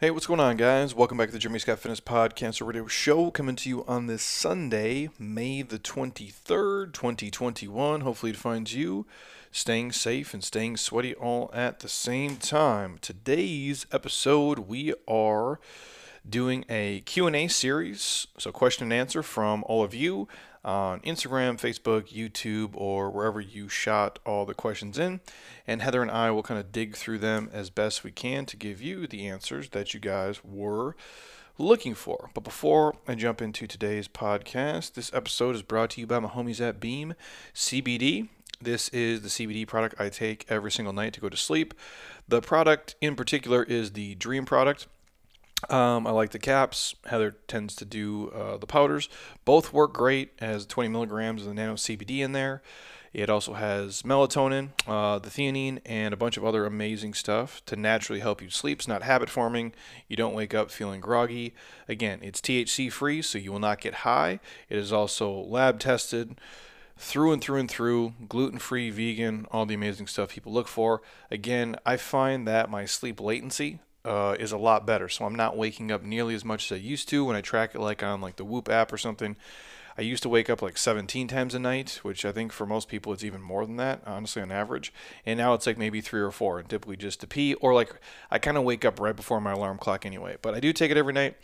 Hey, what's going on, guys? Welcome back to the Jeremy Scott Fitness Pod Cancer Radio Show, coming to you on this Sunday, May the 23rd, 2021. Hopefully it finds you staying safe and staying sweaty all at the same time. Today's episode, we are doing a Q&A series, so question and answer from all of you on Instagram, Facebook, YouTube, or wherever you shot all the questions in. And Heather and I will kind of dig through them as best we can to give you the answers that you guys were looking for. But before I jump into today's podcast, this episode is brought to you by my homies at Beam CBD. This is the CBD product I take every single night to go to sleep. The product in particular is the Dream product. I like the caps. Heather tends to do the powders. Both work great, as 20 milligrams of the nano CBD in there. It also has melatonin, the theanine, and a bunch of other amazing stuff to naturally help you sleep. It's not habit forming. You don't wake up feeling groggy. Again, it's THC free, so you will not get high. It is also lab tested through and through and through, gluten-free, vegan, all the amazing stuff people look for. Again, I find that my sleep latency is a lot better, so I'm not waking up nearly as much as I used to. When I track it on the Whoop app or something, I used to wake up 17 times a night, which I think for most people it's even more than that, honestly, on average. And now it's maybe 3 or 4, and typically just to pee, or I kind of wake up right before my alarm clock anyway. But I do take it every night.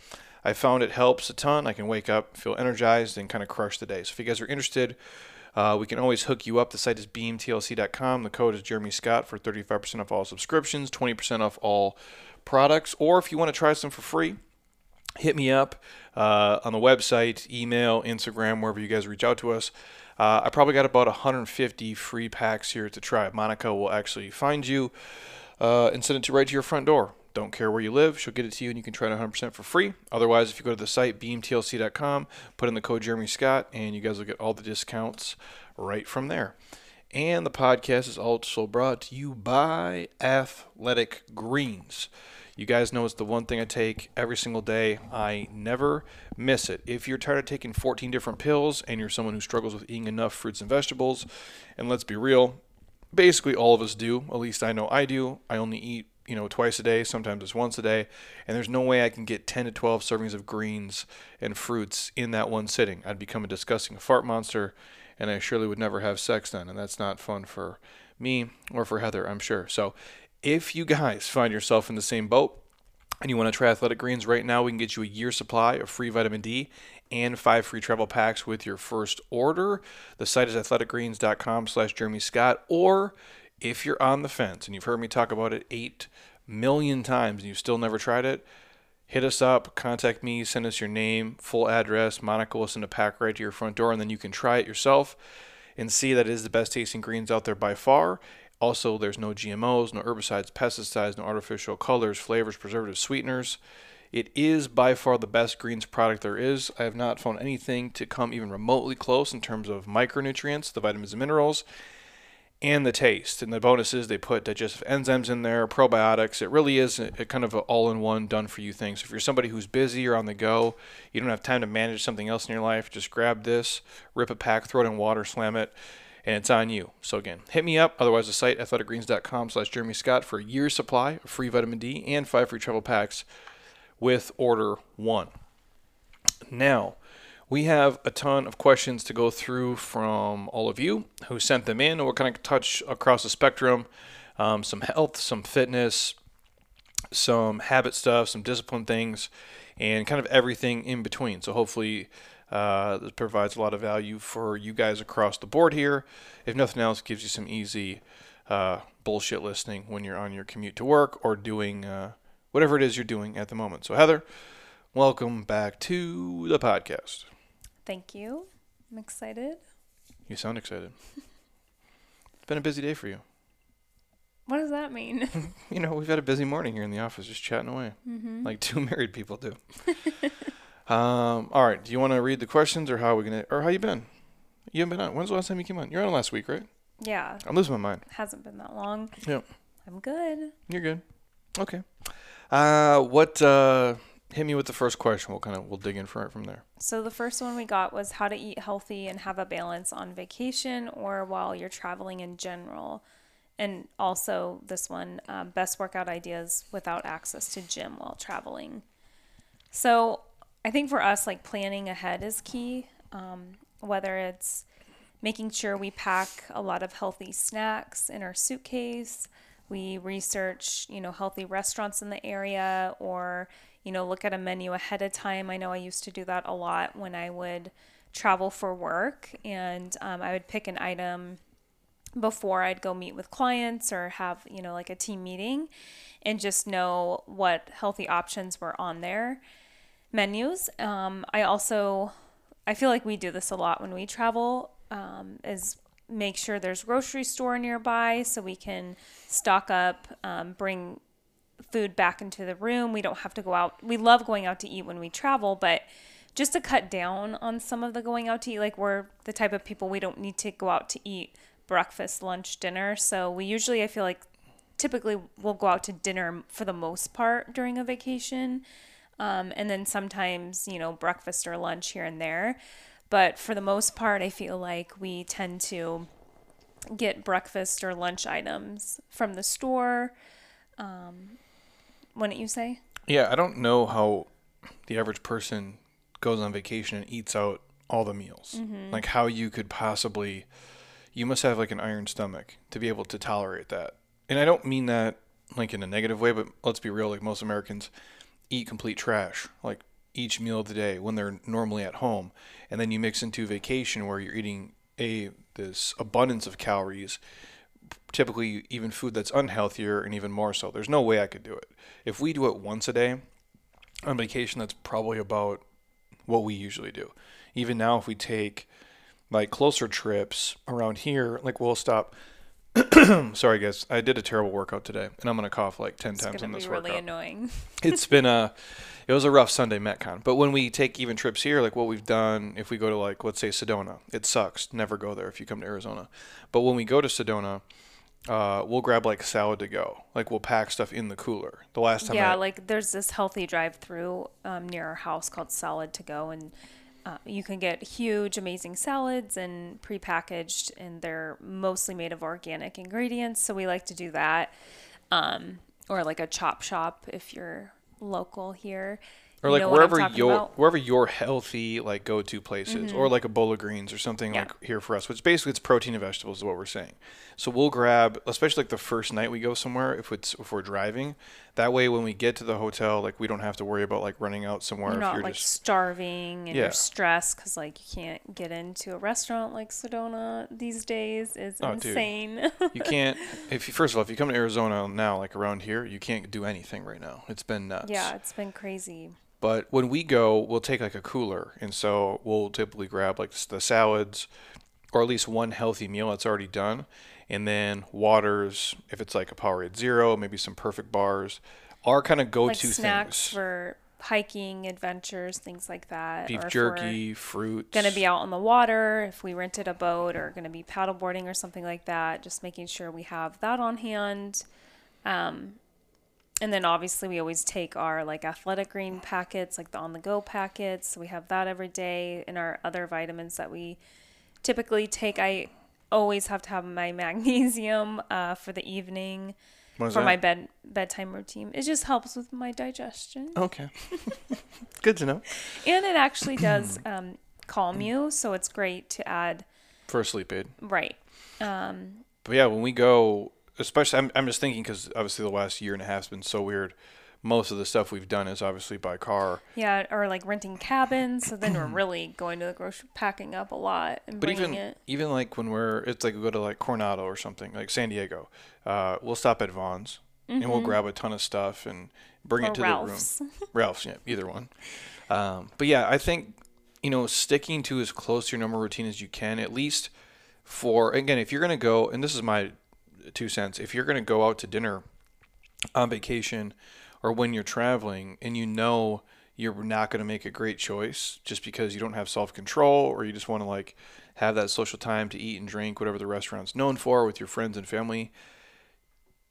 I found it helps a ton. I can wake up, feel energized, and kind of crush the day. So if you guys are interested, we can always hook you up. The site is beamtlc.com. The code is Jeremy Scott for 35% off all subscriptions, 20% off all products. Or if you want to try some for free, hit me up on the website, email, Instagram, wherever you guys reach out to us. I probably got about 150 free packs here to try. Monica will actually find you and send it right to your front door. Don't care where you live. She'll get it to you, and you can try it 100% for free. Otherwise, if you go to the site, beamtlc.com, put in the code Jeremy Scott, and you guys will get all the discounts right from there. And the podcast is also brought to you by Athletic Greens. You guys know it's the one thing I take every single day. I never miss it. If you're tired of taking 14 different pills and you're someone who struggles with eating enough fruits and vegetables, and let's be real, basically all of us do, at least I know I do. I only eat twice a day, sometimes it's once a day, and there's no way I can get 10 to 12 servings of greens and fruits in that one sitting. I'd become a disgusting fart monster, and I surely would never have sex then, and that's not fun for me or for Heather, I'm sure. So if you guys find yourself in the same boat and you want to try Athletic Greens right now, we can get you a year's supply of free vitamin D and 5 free travel packs with your first order. The site is athleticgreens.com/Jeremy Scott, or if you're on the fence, and you've heard me talk about it 8 million times and you've still never tried it, hit us up, contact me, send us your name, full address. Monica will send a pack right to your front door, and then you can try it yourself and see that it is the best tasting greens out there by far. Also, there's no GMOs, no herbicides, pesticides, no artificial colors, flavors, preservatives, sweeteners. It is by far the best greens product there is. I have not found anything to come even remotely close in terms of micronutrients, the vitamins and minerals, and the taste. And the bonus is they put digestive enzymes in there, probiotics. It really is a kind of an all-in-one, done-for-you thing. So if you're somebody who's busy or on the go, you don't have time to manage something else in your life, just grab this, rip a pack, throw it in water, slam it, and it's on you. So again, hit me up. Otherwise, the site, athleticgreens.com/Jeremy Scott, for a year's supply of free vitamin D and 5 free travel packs with order 1. Now, we have a ton of questions to go through from all of you who sent them in. We're going to touch across the spectrum, some health, some fitness, some habit stuff, some discipline things, and kind of everything in between. So hopefully this provides a lot of value for you guys across the board here. If nothing else, it gives you some easy bullshit listening when you're on your commute to work or doing whatever it is you're doing at the moment. So Heather, welcome back to the podcast. Thank you. I'm excited. You sound excited. It's been a busy day for you. What does that mean? We've had a busy morning here in the office, just chatting away, like two married people do. All right. Do you want to read the questions, or how you been? You haven't been on. When's the last time you came on? You're on last week, right? Yeah. I'm losing my mind. It hasn't been that long. Yep. I'm good. You're good. Okay. Hit me with the first question. We'll dig in from there. So the first one we got was how to eat healthy and have a balance on vacation or while you're traveling in general. And also this one, best workout ideas without access to gym while traveling. So I think for us, like, planning ahead is key, whether it's making sure we pack a lot of healthy snacks in our suitcase. We research, you know, healthy restaurants in the area, or, you know, look at a menu ahead of time. I know I used to do that a lot when I would travel for work, and I would pick an item before I'd go meet with clients or have, you know, like a team meeting, and just know what healthy options were on their menus. I feel like we do this a lot when we travel, is make sure there's a grocery store nearby so we can stock up, bring food back into the room. We don't have to go out. We love going out to eat when we travel, but just to cut down on some of the going out to eat, like, we're the type of people, we don't need to go out to eat breakfast, lunch, dinner. So we usually, I feel like typically we'll go out to dinner for the most part during a vacation. And then sometimes, you know, breakfast or lunch here and there. But for the most part, I feel like we tend to get breakfast or lunch items from the store. Wouldn't you say? Yeah, I don't know how the average person goes on vacation and eats out all the meals. Mm-hmm. Like, how you could possibly, you must have like an iron stomach to be able to tolerate that. And I don't mean that like in a negative way, but let's be real. Like, most Americans eat complete trash, like, each meal of the day when they're normally at home. And then you mix into vacation where you're eating this abundance of calories, typically even food that's unhealthier, and even more so. There's no way I could do it. If we do it once a day on vacation, that's probably about what we usually do. Even now, if we take like closer trips around here, like, we'll stop. Sorry guys, I did a terrible workout today, and I'm going to cough like 10 times on this workout. It's really annoying. It was a rough Sunday Metcon. But when we take even trips here, like what we've done, if we go to, like, let's say Sedona, it sucks. Never go there if you come to Arizona. But when we go to Sedona, we'll grab like Salad to Go. Like, we'll pack stuff in the cooler. The last time, like, there's this healthy drive-through near our house called Salad to Go, and you can get huge, amazing salads and prepackaged, and they're mostly made of organic ingredients. So we like to do that, or like a Chop Shop if you're local here, or like wherever your healthy, like, go-to place is, mm-hmm. or like a Bowl of Greens or something like here for us, which basically it's protein and vegetables is what we're saying. So we'll grab, especially like the first night we go somewhere, if we're driving, that way when we get to the hotel, like, we don't have to worry about like running out somewhere. You're not starving and you're stressed because, like, you can't get into a restaurant like Sedona these days. It's insane. Dude. You can't. First of all, if you come to Arizona now, like around here, you can't do anything right now. It's been nuts. Yeah, it's been crazy. But when we go, we'll take like a cooler. And so we'll typically grab like the salads, or at least one healthy meal that's already done. And then waters, if it's like a Powerade Zero, maybe some Perfect Bars, are kind of go-to things. Snacks for hiking, adventures, things like that. Beef jerky, fruits. Going to be out on the water, if we rented a boat, or going to be paddleboarding or something like that. Just making sure we have that on hand. And then obviously we always take our like Athletic Green packets, like the on-the-go packets. So we have that every day, and our other vitamins that we typically take. I always have to have my magnesium for the evening my bedtime routine. It just helps with my digestion. Okay. Good to know. And it actually does calm you. So it's great to add. For a sleep aid. Right. But yeah, when we go, especially, I'm just thinking, because obviously the last year and a half has been so weird. Most of the stuff we've done is obviously by car. Yeah, or like renting cabins. So then we're really going to the grocery, packing up a lot and bringing it. Even like when it's like we go to like Coronado or something, like San Diego. We'll stop at Vons, mm-hmm. and we'll grab a ton of stuff and bring it to Ralph's. The room. Ralph's, yeah, either one. But yeah, I think, you know, sticking to as close to your normal routine as you can, at least for, again, if you're going to go, and this is my 2 cents, if you're going to go out to dinner on vacation, or when you're traveling and you know you're not going to make a great choice just because you don't have self-control, or you just want to like have that social time to eat and drink whatever the restaurant's known for with your friends and family,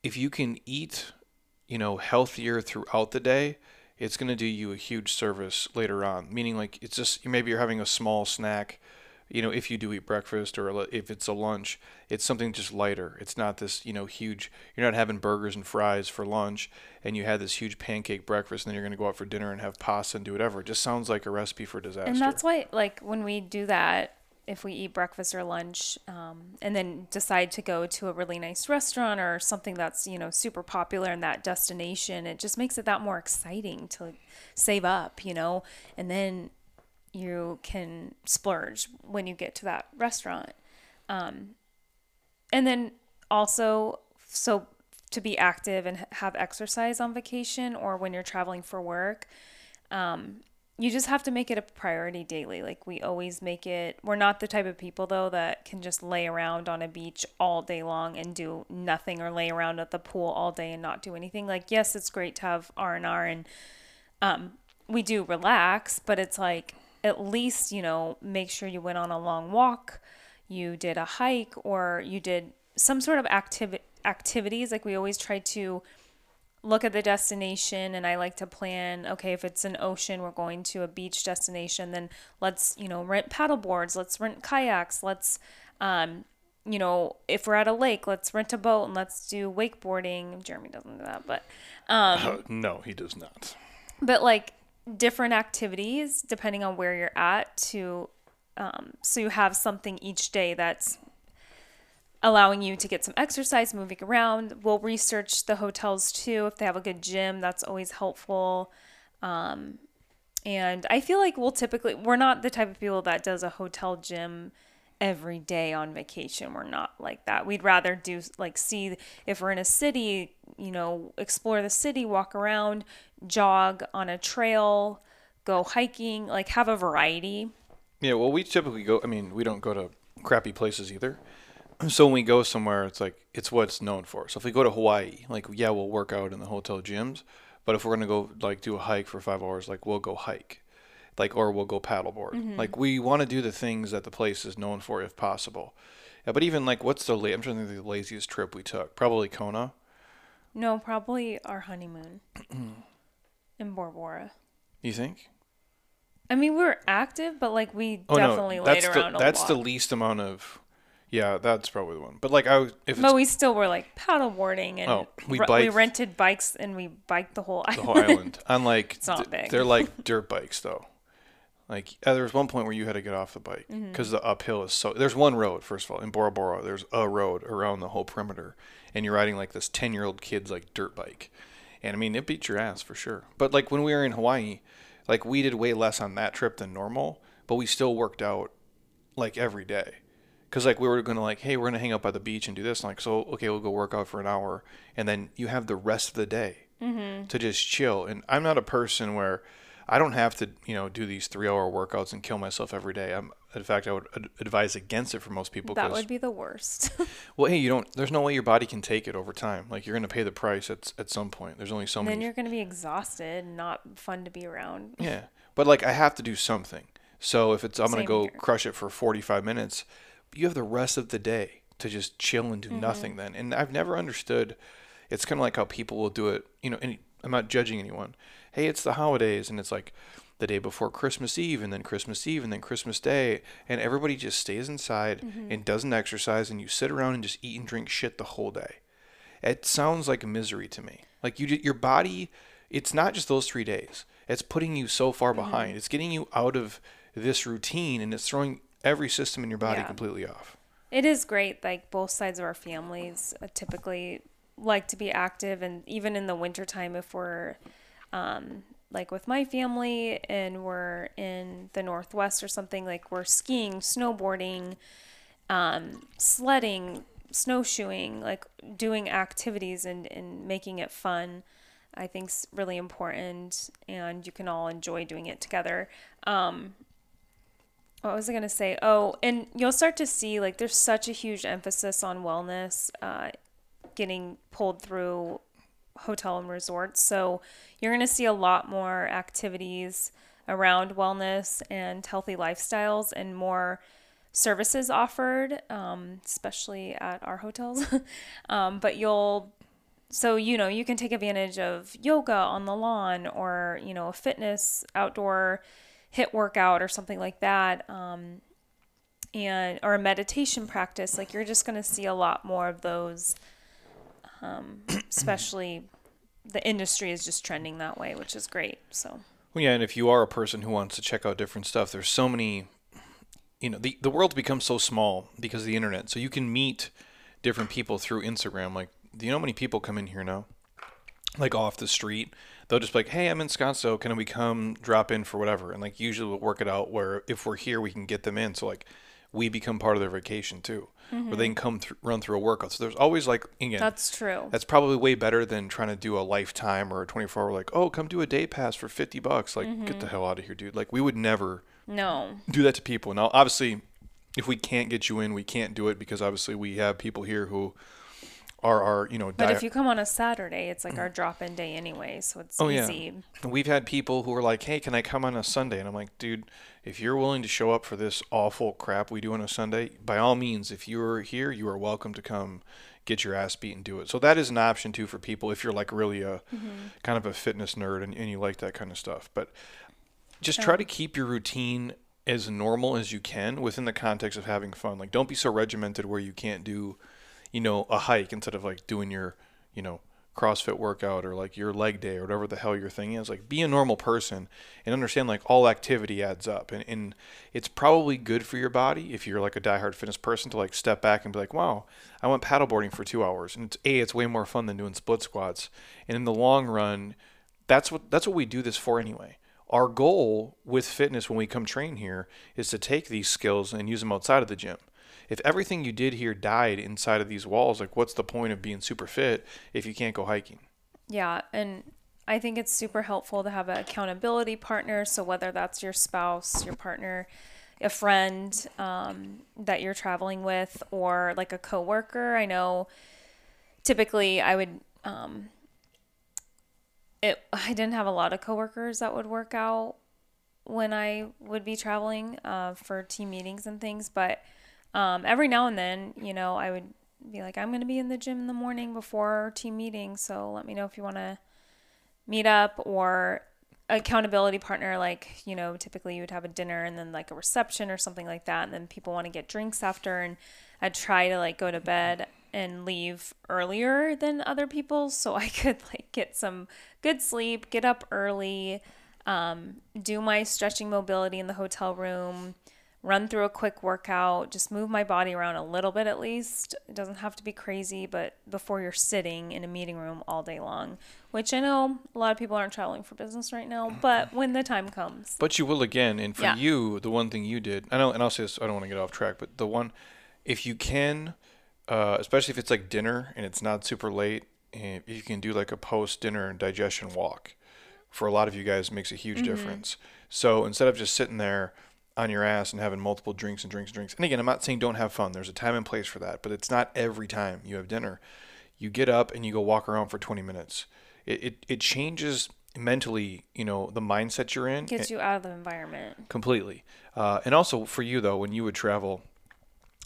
if you can eat, you know, healthier throughout the day, it's going to do you a huge service later on. Meaning, like, it's just, maybe you're having a small snack, you know, if you do eat breakfast or if it's a lunch, it's something just lighter. It's not this, you know, huge, you're not having burgers and fries for lunch and you had this huge pancake breakfast and then you're going to go out for dinner and have pasta and do whatever. It just sounds like a recipe for disaster. And that's why, like, when we do that, if we eat breakfast or lunch, and then decide to go to a really nice restaurant or something that's, you know, super popular in that destination, it just makes it that more exciting to save up, you know, and then you can splurge when you get to that restaurant. And then also, so to be active and have exercise on vacation or when you're traveling for work, you just have to make it a priority daily. Like we always make it, we're not the type of people though that can just lay around on a beach all day long and do nothing or lay around at the pool all day and not do anything. Like, yes, it's great to have R&R and we do relax, but it's like at least, you know, make sure you went on a long walk, you did a hike, or you did some sort of activities. Like we always try to look at the destination, and I like to plan, okay, if it's an ocean, we're going to a beach destination, then let's, you know, rent paddle boards, let's rent kayaks, let's, you know, if we're at a lake, let's rent a boat and let's do wakeboarding. Jeremy doesn't do that, but, no, he does not. But like different activities depending on where you're at to, so you have something each day that's allowing you to get some exercise, moving around. We'll research the hotels too. If they have a good gym, that's always helpful. And I feel like we're not the type of people that does a hotel gym every day on vacation. We're not like that. We'd rather do like, see if we're in a city, you know, explore the city, walk around, jog on a trail, go hiking, like have a variety. Yeah. Well, we typically go, I mean, we don't go to crappy places either. So when we go somewhere, it's like, it's what it's known for. So if we go to Hawaii, like, yeah, we'll work out in the hotel gyms, but if we're going to go like do a hike for 5 hours, like we'll go hike, like, or we'll go paddleboard. Mm-hmm. Like we want to do the things that the place is known for if possible. Yeah, but even like, I'm trying to think of the laziest trip we took. Probably Kona. No, probably our honeymoon in Bora Bora. You think? I mean, we were active, but like we laid around a lot. That's the least amount of... Yeah, that's probably the one. But like we still were like paddleboarding and we rented bikes and we biked the whole island. On like it's not big. They're like dirt bikes though. Like there was one point where you had to get off the bike because the uphill is so. There's one road first of all in Bora Bora. There's a road around the whole perimeter, and you're riding like this 10-year-old kid's like dirt bike, and I mean it beat your ass for sure. But like when we were in Hawaii, like we did way less on that trip than normal, but we still worked out like every day. Because, like, we were going to, like, hey, we're going to hang out by the beach and do this. And like, so, okay, we'll go work out for an hour. And then you have the rest of the day to just chill. And I'm not a person where I don't have to, you know, do these 3-hour workouts and kill myself every day. In fact, I would advise against it for most people. That would be the worst. Well, hey, there's no way your body can take it over time. Like, you're going to pay the price at some point. There's only so many. Then you're going to be exhausted and not fun to be around. Yeah. But, like, I have to do something. So, if it's, I'm going to go crush it for 45 minutes. You have the rest of the day to just chill and do nothing then. And I've never understood. It's kind of like how people will do it, you know, and I'm not judging anyone. Hey, it's the holidays and it's like the day before Christmas Eve and then Christmas Eve and then Christmas Day. And everybody just stays inside and doesn't exercise. And you sit around and just eat and drink shit the whole day. It sounds like misery to me. Like your body, it's not just those 3 days. It's putting you so far behind. It's getting you out of this routine and it's throwing every system in your body completely off. It is great. Like both sides of our families typically like to be active. And even in the wintertime, if we're like with my family and we're in the Northwest or something, like we're skiing, snowboarding, sledding, snowshoeing, like doing activities and making it fun, I think is really important. And you can all enjoy doing it together. What was I going to say? Oh, and you'll start to see like there's such a huge emphasis on wellness getting pulled through hotel and resorts. So you're going to see a lot more activities around wellness and healthy lifestyles and more services offered, especially at our hotels. But so, you know, you can take advantage of yoga on the lawn or, you know, a fitness outdoor HIIT workout or something like that. and or a meditation practice, like you're just going to see a lot more of those, especially the industry is just trending that way, which is great. So. Well, yeah, and if you are a person who wants to check out different stuff, there's so many, you know, the world's become so small because of the internet. So you can meet different people through Instagram. Like, do you know how many people come in here now? Like off the street, they'll just be like, hey, I'm in Scottsdale. Can we come drop in for whatever? And like usually we'll work it out where if we're here, we can get them in. So like we become part of their vacation too, where they can come run through a workout. So there's always like, again, that's true. That's probably way better than trying to do a Lifetime or a 24-hour like, oh, come do a day pass for $50. Like get the hell out of here, dude. Like we would never do that to people. Now, obviously if we can't get you in, we can't do it because obviously we have people here who are our, you know, but if you come on a Saturday, it's like our drop-in day anyway, so it's easy. And we've had people who are like, hey, can I come on a Sunday? And I'm like, dude, if you're willing to show up for this awful crap we do on a Sunday, by all means, if you're here, you are welcome to come get your ass beat and do it. So that is an option too for people if you're like really a kind of a fitness nerd and you like that kind of stuff. But just try to keep your routine as normal as you can within the context of having fun. Like, don't be so regimented where you can't do, you know, a hike instead of like doing your, you know, CrossFit workout or like your leg day or whatever the hell your thing is. Like, be a normal person and understand like all activity adds up. And it's probably good for your body if you're like a diehard fitness person to like step back and be like, wow, I went paddleboarding for 2 hours. And it's way more fun than doing split squats. And in the long run, that's what we do this for anyway. Our goal with fitness when we come train here is to take these skills and use them outside of the gym. If everything you did here died inside of these walls, like what's the point of being super fit if you can't go hiking? Yeah. And I think it's super helpful to have an accountability partner. So whether that's your spouse, your partner, a friend that you're traveling with, or like a coworker. I know typically I would, I didn't have a lot of coworkers that would work out when I would be traveling for team meetings and things, but every now and then, you know, I would be like, I'm going to be in the gym in the morning before team meeting. So let me know if you want to meet up. Or accountability partner. Like, you know, typically you would have a dinner and then like a reception or something like that. And then people want to get drinks after. And I'd try to like go to bed and leave earlier than other people so I could like get some good sleep, get up early, do my stretching mobility in the hotel room, run through a quick workout, just move my body around a little bit at least. It doesn't have to be crazy, but before you're sitting in a meeting room all day long, which I know a lot of people aren't traveling for business right now, but when the time comes. But you will again. And for you, the one thing you did, I know, and I'll say this, I don't want to get off track, but the one, if you can, especially if it's like dinner and it's not super late, and you can do like a post-dinner digestion walk. For a lot of you guys, it makes a huge difference. So instead of just sitting there on your ass and having multiple drinks. And again, I'm not saying don't have fun. There's a time and place for that, but it's not every time you have dinner. You get up and you go walk around for 20 minutes. It changes mentally, you know, the mindset you're in. Gets you out of the environment. Completely. And also for you though, when you would travel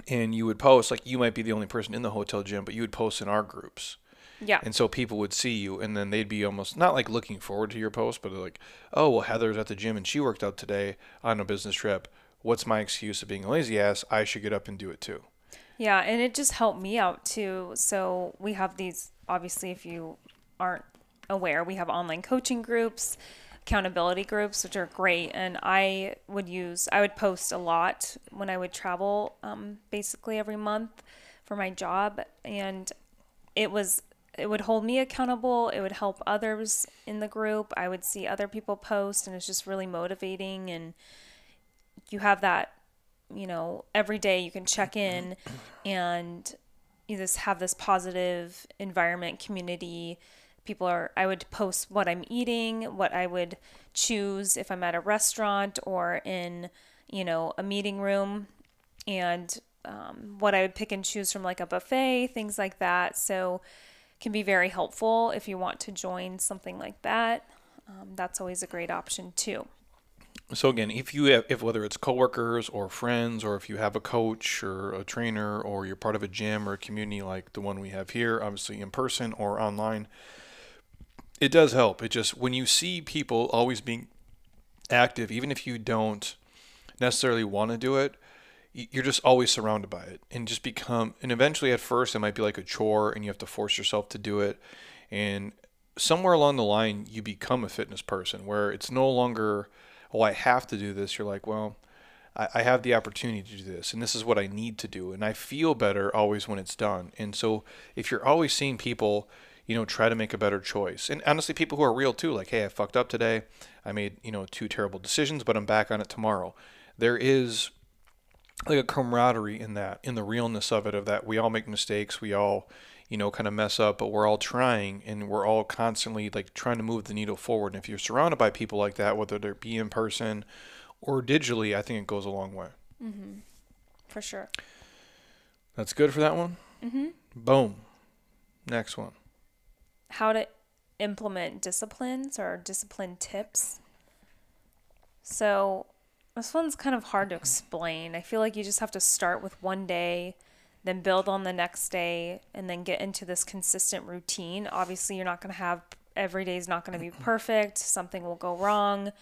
and you would post, like you might be the only person in the hotel gym, but you would post in our groups. Yeah. And so people would see you and then they'd be almost not like looking forward to your post, but like, oh, well, Heather's at the gym and she worked out today on a business trip. What's my excuse of being a lazy ass? I should get up and do it too. Yeah. And it just helped me out too. So we have these, obviously, if you aren't aware, we have online coaching groups, accountability groups, which are great. And I would post a lot when I would travel, basically every month for my job. And it would hold me accountable. It would help others in the group. I would see other people post and it's just really motivating. And you have that, you know, every day you can check in and you just have this positive environment, community. I would post what I'm eating, what I would choose if I'm at a restaurant or in, you know, a meeting room, and what I would pick and choose from like a buffet, things like that. So can be very helpful if you want to join something like that. That's always a great option too. So again, if whether it's coworkers or friends, or if you have a coach or a trainer, or you're part of a gym or a community like the one we have here, obviously in person or online, it does help. It just, when you see people always being active, even if you don't necessarily want to do it, you're just always surrounded by it, and just become, and eventually at first it might be like a chore and you have to force yourself to do it. And somewhere along the line, you become a fitness person where it's no longer, oh, I have to do this. You're like, well, I have the opportunity to do this, and this is what I need to do. And I feel better always when it's done. And so if you're always seeing people, you know, try to make a better choice. And honestly, people who are real too, like, hey, I fucked up today. I made, you know, 2 terrible decisions, but I'm back on it tomorrow. There is like a camaraderie in that, in the realness of it, of that we all make mistakes. We all, you know, kind of mess up, but we're all trying, and we're all constantly like trying to move the needle forward. And if you're surrounded by people like that, whether they be in person or digitally, I think it goes a long way. Mm-hmm. For sure. That's good for that one? Mm-hmm. Boom. Next one. How to implement disciplines or discipline tips. So this one's kind of hard to explain. I feel like you just have to start with one day, then build on the next day, and then get into this consistent routine. Obviously, you're not going to have, every day is not going to be perfect. Something will go wrong.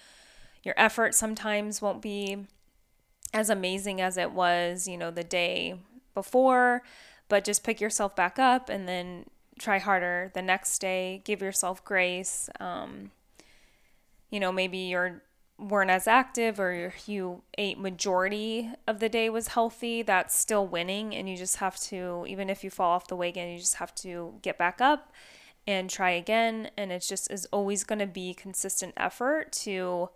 Your effort sometimes won't be as amazing as it was, you know, the day before, but just pick yourself back up and then try harder the next day, give yourself grace. You know, maybe weren't as active, or you ate majority of the day was healthy. That's still winning, and you just have to, even if you fall off the wagon, you just have to get back up and try again. And it's just is always going to be consistent effort to,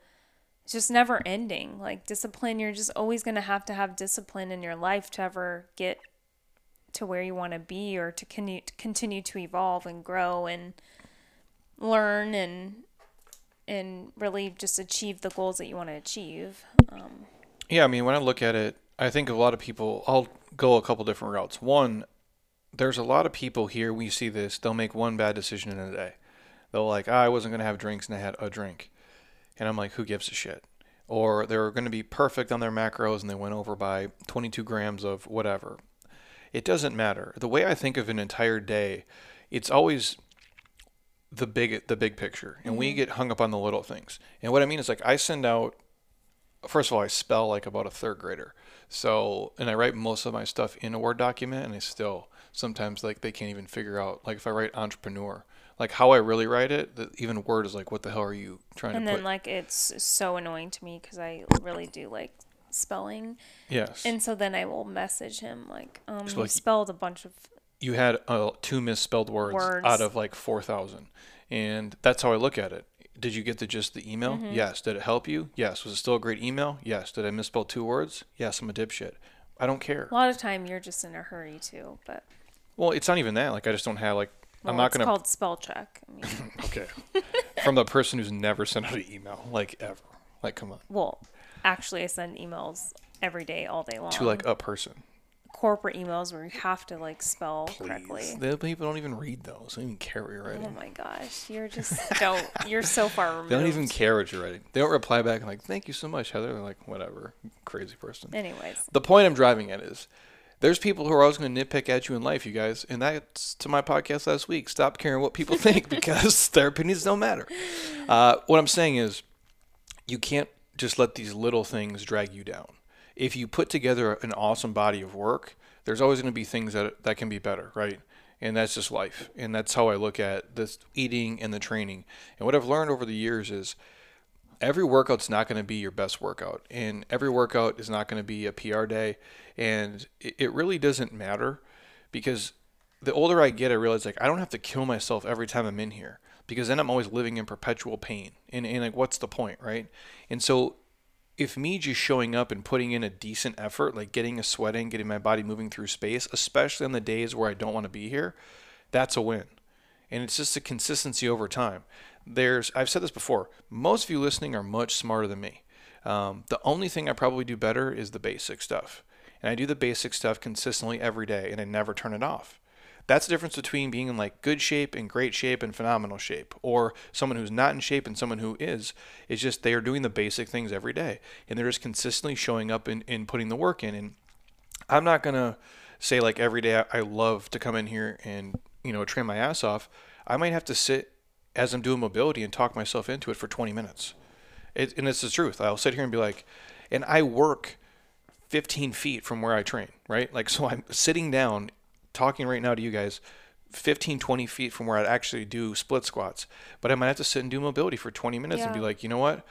it's just never ending. Like discipline, you're just always going to have discipline in your life to ever get to where you want to be, or to continue to evolve and grow and learn and really just achieve the goals that you want to achieve. Yeah, I mean, when I look at it, I think a lot of people, I'll go a couple different routes. One, there's a lot of people here, we see this, they'll make one bad decision in a day. They'll like, I wasn't going to have drinks, and I had a drink. And I'm like, who gives a shit? Or they're going to be perfect on their macros, and they went over by 22 grams of whatever. It doesn't matter. The way I think of an entire day, it's always the big picture, and we get hung up on the little things. And what I mean is, like, I send out, first of all, I spell like about a third grader, so, and I write most of my stuff in a Word document, and I still sometimes, like, they can't even figure out, like, if I write entrepreneur, like how I really write it, even Word is like, what the hell are you trying to put? And then like, it's so annoying to me because I really do like spelling. Yes. And so then I will message him like, so, like, spelled a bunch of, you had 2 misspelled words out of like 4,000. And that's how I look at it. Did you get the email? Mm-hmm. Yes. Did it help you? Yes. Was it still a great email? Yes. Did I misspell 2 words? Yes. I'm a dipshit. I don't care. A lot of time you're just in a hurry too, but. Well, it's not even that. Like, I just don't have like, well, I'm not going to. It's called spell check. I mean. Okay. From the person who's never sent out an email, like ever. Like, come on. Well, actually I send emails every day, all day long. To like a person. Corporate emails where you have to like spell correctly. The people don't even read those. They don't even care what you're writing. Oh my gosh, you're so far removed. They don't even care what you're writing. They don't reply back and like, thank you so much, Heather. They're like, whatever, crazy person. Anyways, the point I'm driving at is, there's people who are always going to nitpick at you in life, you guys, and that's to my podcast last week. Stop caring what people think because their opinions don't matter. What I'm saying is, you can't just let these little things drag you down. If you put together an awesome body of work, there's always going to be things that can be better, right? And that's just life. And that's how I look at this eating and the training. And what I've learned over the years is every workout's not going to be your best workout. And every workout is not going to be a PR day. And it really doesn't matter, because the older I get, I realize, like, I don't have to kill myself every time I'm in here, because then I'm always living in perpetual pain. And like, what's the point, right? And so if me just showing up and putting in a decent effort, like getting a sweat in, getting my body moving through space, especially on the days where I don't want to be here, that's a win. And it's just a consistency over time. I've said this before, most of you listening are much smarter than me. The only thing I probably do better is the basic stuff. And I do the basic stuff consistently every day, and I never turn it off. That's the difference between being in like good shape and great shape and phenomenal shape, or someone who's not in shape and someone who is. It's just they are doing the basic things every day, and they're just consistently showing up and putting the work in. And I'm not going to say like every day I love to come in here and, you know, train my ass off. I might have to sit as I'm doing mobility and talk myself into it for 20 minutes. And it's the truth. I'll sit here and be like, and I work 15 feet from where I train, right? Like, so I'm sitting down talking right now to you guys 15, 20 feet from where I'd actually do split squats, but I might have to sit and do mobility for 20 minutes and be like, you know what?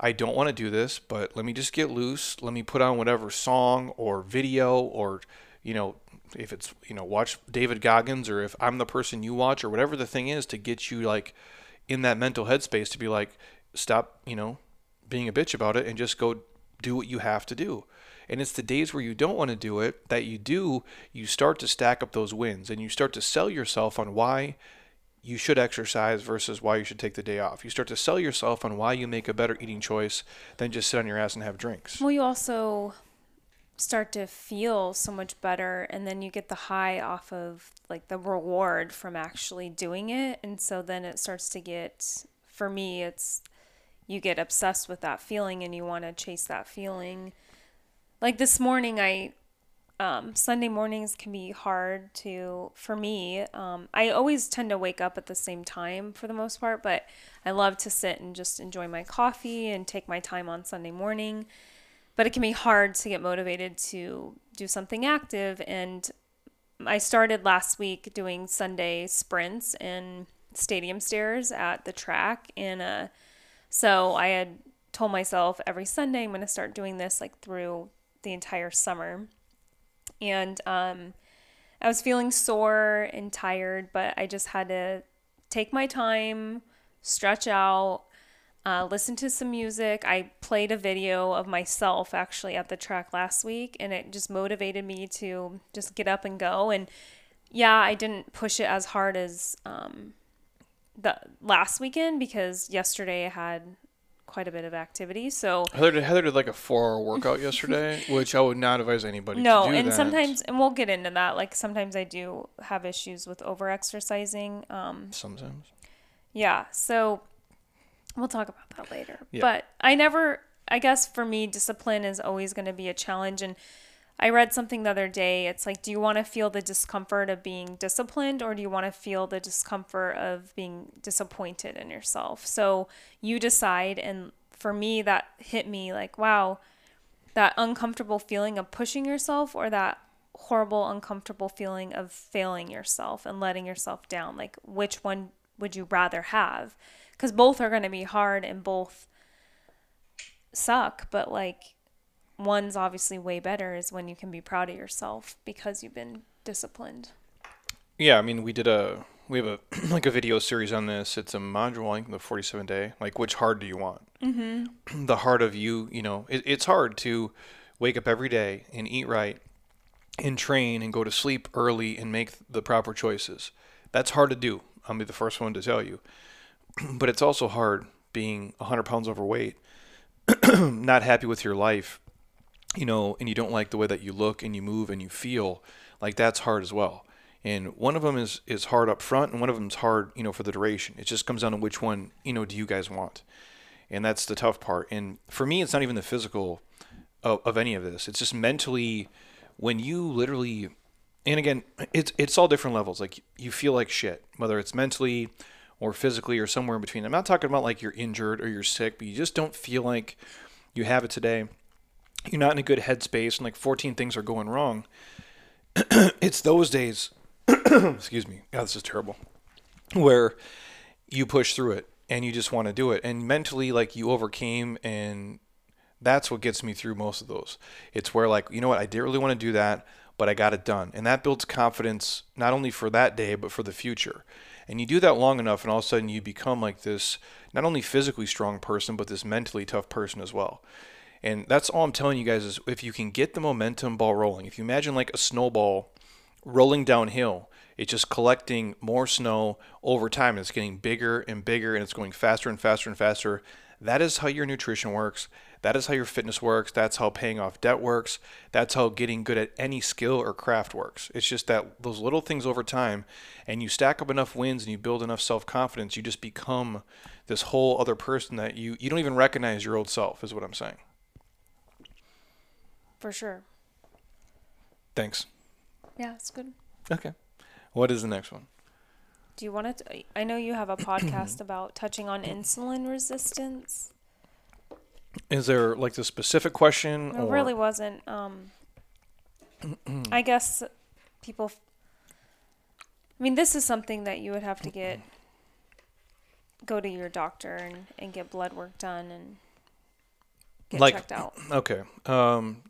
I don't want to do this, but let me just get loose. Let me put on whatever song or video or, you know, if it's, you know, watch David Goggins, or if I'm the person you watch, or whatever the thing is to get you like in that mental headspace to be like, stop, you know, being a bitch about it and just go do what you have to do. And it's the days where you don't want to do it that you do, you start to stack up those wins and you start to sell yourself on why you should exercise versus why you should take the day off. You start to sell yourself on why you make a better eating choice than just sit on your ass and have drinks. Well, you also start to feel so much better, and then you get the high off of like the reward from actually doing it. And so then it starts to get, for me, it's, you get obsessed with that feeling and you want to chase that feeling. Like this morning, Sunday mornings can be hard to, for me, I always tend to wake up at the same time for the most part, but I love to sit and just enjoy my coffee and take my time on Sunday morning, but it can be hard to get motivated to do something active. And I started last week doing Sunday sprints and stadium stairs at the track. And, so I had told myself every Sunday, I'm going to start doing this like through the entire summer. And, I was feeling sore and tired, but I just had to take my time, stretch out, listen to some music. I played a video of myself actually at the track last week, and it just motivated me to just get up and go. And yeah, I didn't push it as hard as, the last weekend, because yesterday I had quite a bit of activity. So Heather did like a 4-hour workout yesterday, which I would not advise anybody to do. No, and sometimes, and we'll get into that, like sometimes I do have issues with over-exercising. Sometimes. Yeah, so we'll talk about that later. Yeah. But I guess for me, discipline is always going to be a challenge. And I read something the other day. It's like, do you want to feel the discomfort of being disciplined, or do you want to feel the discomfort of being disappointed in yourself? So you decide. And for me, that hit me like, wow, that uncomfortable feeling of pushing yourself, or that horrible, uncomfortable feeling of failing yourself and letting yourself down. Like, which one would you rather have? Because both are going to be hard and both suck, but like, one's obviously way better is when you can be proud of yourself because you've been disciplined. Yeah. I mean, we have a like a video series on this. It's a module, like the 47 day, like which hard do you want? Mm-hmm. The heart of you, you know, it's hard to wake up every day and eat right and train and go to sleep early and make the proper choices. That's hard to do. I'll be the first one to tell you, but it's also hard being 100 pounds overweight, not happy with your life, you know, and you don't like the way that you look and you move and you feel. Like, that's hard as well. And one of them is hard up front, and one of them is hard, you know, for the duration. It just comes down to which one, you know, do you guys want? And that's the tough part. And for me, it's not even the physical of any of this. It's just mentally, when you literally, and again, it's all different levels. Like, you feel like shit, whether it's mentally or physically or somewhere in between. I'm not talking about like you're injured or you're sick, but you just don't feel like you have it today. You're not in a good headspace, and like 14 things are going wrong. It's those days, excuse me, God, this is terrible, where you push through it and you just want to do it. And mentally, like, you overcame, and that's what gets me through most of those. It's where, like, you know what, I didn't really want to do that, but I got it done. And that builds confidence, not only for that day, but for the future. And you do that long enough, and all of a sudden you become like this, not only physically strong person, but this mentally tough person as well. And that's all I'm telling you guys is, if you can get the momentum ball rolling, if you imagine like a snowball rolling downhill, it's just collecting more snow over time, and it's getting bigger and bigger, and it's going faster and faster and faster. That is how your nutrition works. That is how your fitness works. That's how paying off debt works. That's how getting good at any skill or craft works. It's just that those little things over time, and you stack up enough wins and you build enough self-confidence, you just become this whole other person that you don't even recognize your old self, is what I'm saying. For sure. Thanks. Yeah, it's good. Okay. What is the next one? Do you want to? I know you have a podcast about touching on insulin resistance. Is there like the specific question? There really wasn't. I guess people. I mean, this is something that you would have to go to your doctor and get blood work done and get checked out. Okay.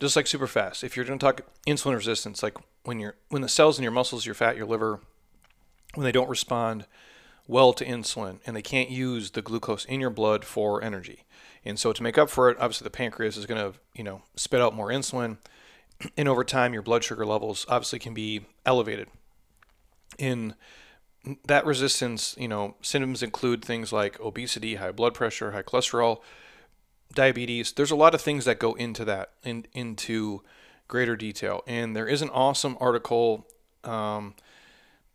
Just like super fast. If you're going to talk insulin resistance, like when the cells in your muscles, your fat, your liver, when they don't respond well to insulin and they can't use the glucose in your blood for energy. And so to make up for it, obviously the pancreas is going to, spit out more insulin. And over time, your blood sugar levels obviously can be elevated. In that resistance, symptoms include things like obesity, high blood pressure, high cholesterol, diabetes. There's a lot of things that go into that into greater detail. And there is an awesome article, Helen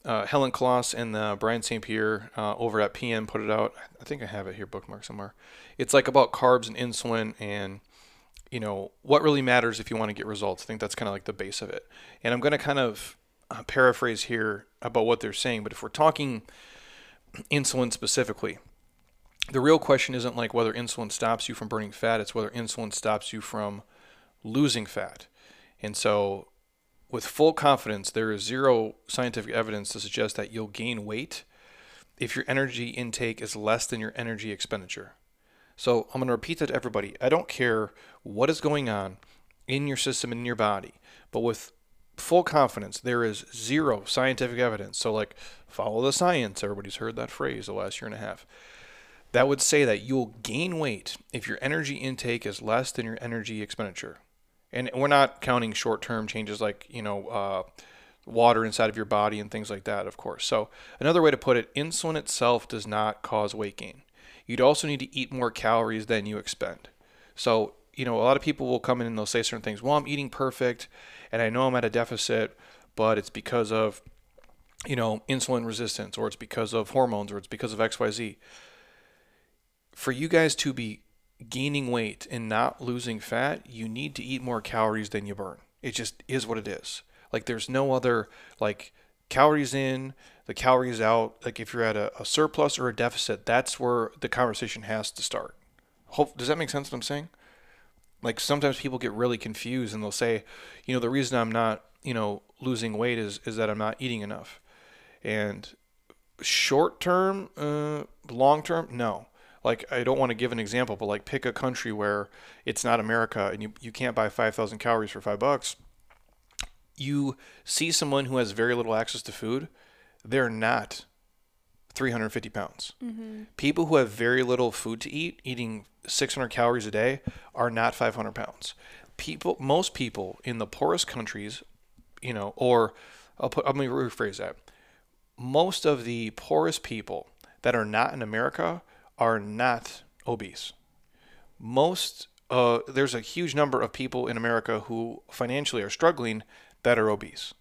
Kloss and Brian St. Pierre over at PM put it out. I think I have it here bookmarked somewhere. It's like about carbs and insulin and, what really matters if you want to get results. I think that's kind of like the base of it. And I'm going to kind of paraphrase here about what they're saying, but if we're talking insulin specifically, the real question isn't like whether insulin stops you from burning fat, it's whether insulin stops you from losing fat. And so with full confidence, there is zero scientific evidence to suggest that you'll gain weight if your energy intake is less than your energy expenditure. So I'm going to repeat that to everybody. I don't care what is going on in your system and in your body, but with full confidence, there is zero scientific evidence. So like follow the science. Everybody's heard that phrase the last year and a half. That would say that you'll gain weight if your energy intake is less than your energy expenditure. And we're not counting short-term changes like, water inside of your body and things like that, of course. So another way to put it, insulin itself does not cause weight gain. You'd also need to eat more calories than you expend. So, a lot of people will come in and they'll say certain things. Well, I'm eating perfect and I know I'm at a deficit, but it's because of, insulin resistance, or it's because of hormones, or it's because of XYZ. For you guys to be gaining weight and not losing fat, you need to eat more calories than you burn. It just is what it is. Like there's no other calories in, the calories out. Like if you're at a surplus or a deficit, that's where the conversation has to start. Does that make sense what I'm saying? Like sometimes people get really confused and they'll say, the reason I'm not, losing weight is that I'm not eating enough. And short term, long term, no. Like I don't want to give an example, but like pick a country where it's not America and you can't buy 5,000 calories for $5. You see someone who has very little access to food, they're not 350 pounds. Mm-hmm. People who have very little food to eat, eating 600 calories a day, are not 500 pounds. Most people in the poorest countries, or let me rephrase that. Most of the poorest people that are not in America are not obese. There's a huge number of people in America who financially are struggling that are obese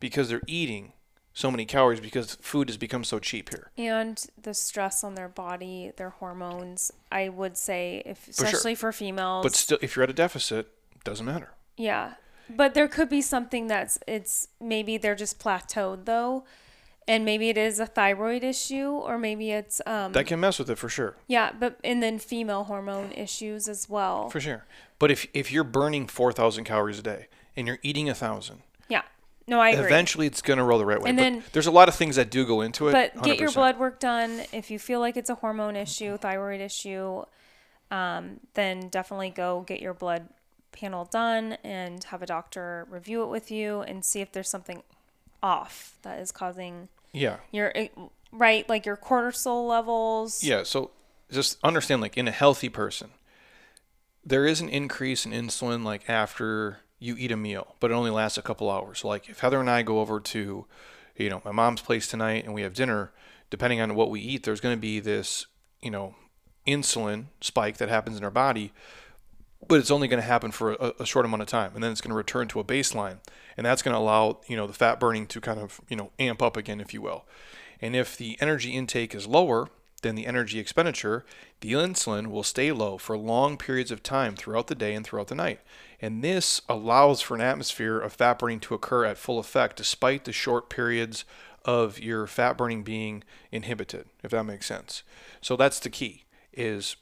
because they're eating so many calories because food has become so cheap here. And the stress on their body, their hormones, I would say, especially for females. But still, if you're at a deficit, it doesn't matter. Yeah. But there could be something maybe they're just plateaued though. And maybe it is a thyroid issue, or maybe it's... that can mess with it for sure. Yeah, and then female hormone issues as well. For sure. But if you're burning 4,000 calories a day and you're eating 1,000... Yeah. No, I agree. Eventually it's going to roll the right way. And then, there's a lot of things that do go into it. But get 100%. Your blood work done. If you feel like it's a hormone issue, thyroid issue, then definitely go get your blood panel done and have a doctor review it with you and see if there's something off that is causing... Yeah. Your cortisol levels. Yeah. So just understand, in a healthy person, there is an increase in insulin, after you eat a meal, but it only lasts a couple hours. So if Heather and I go over to, my mom's place tonight and we have dinner, depending on what we eat, there's going to be this, insulin spike that happens in our body, but it's only going to happen for a short amount of time. And then it's going to return to a baseline. And that's going to allow, the fat burning to kind of, amp up again, if you will. And if the energy intake is lower than the energy expenditure, the insulin will stay low for long periods of time throughout the day and throughout the night. And this allows for an atmosphere of fat burning to occur at full effect, despite the short periods of your fat burning being inhibited, if that makes sense. So that's the key is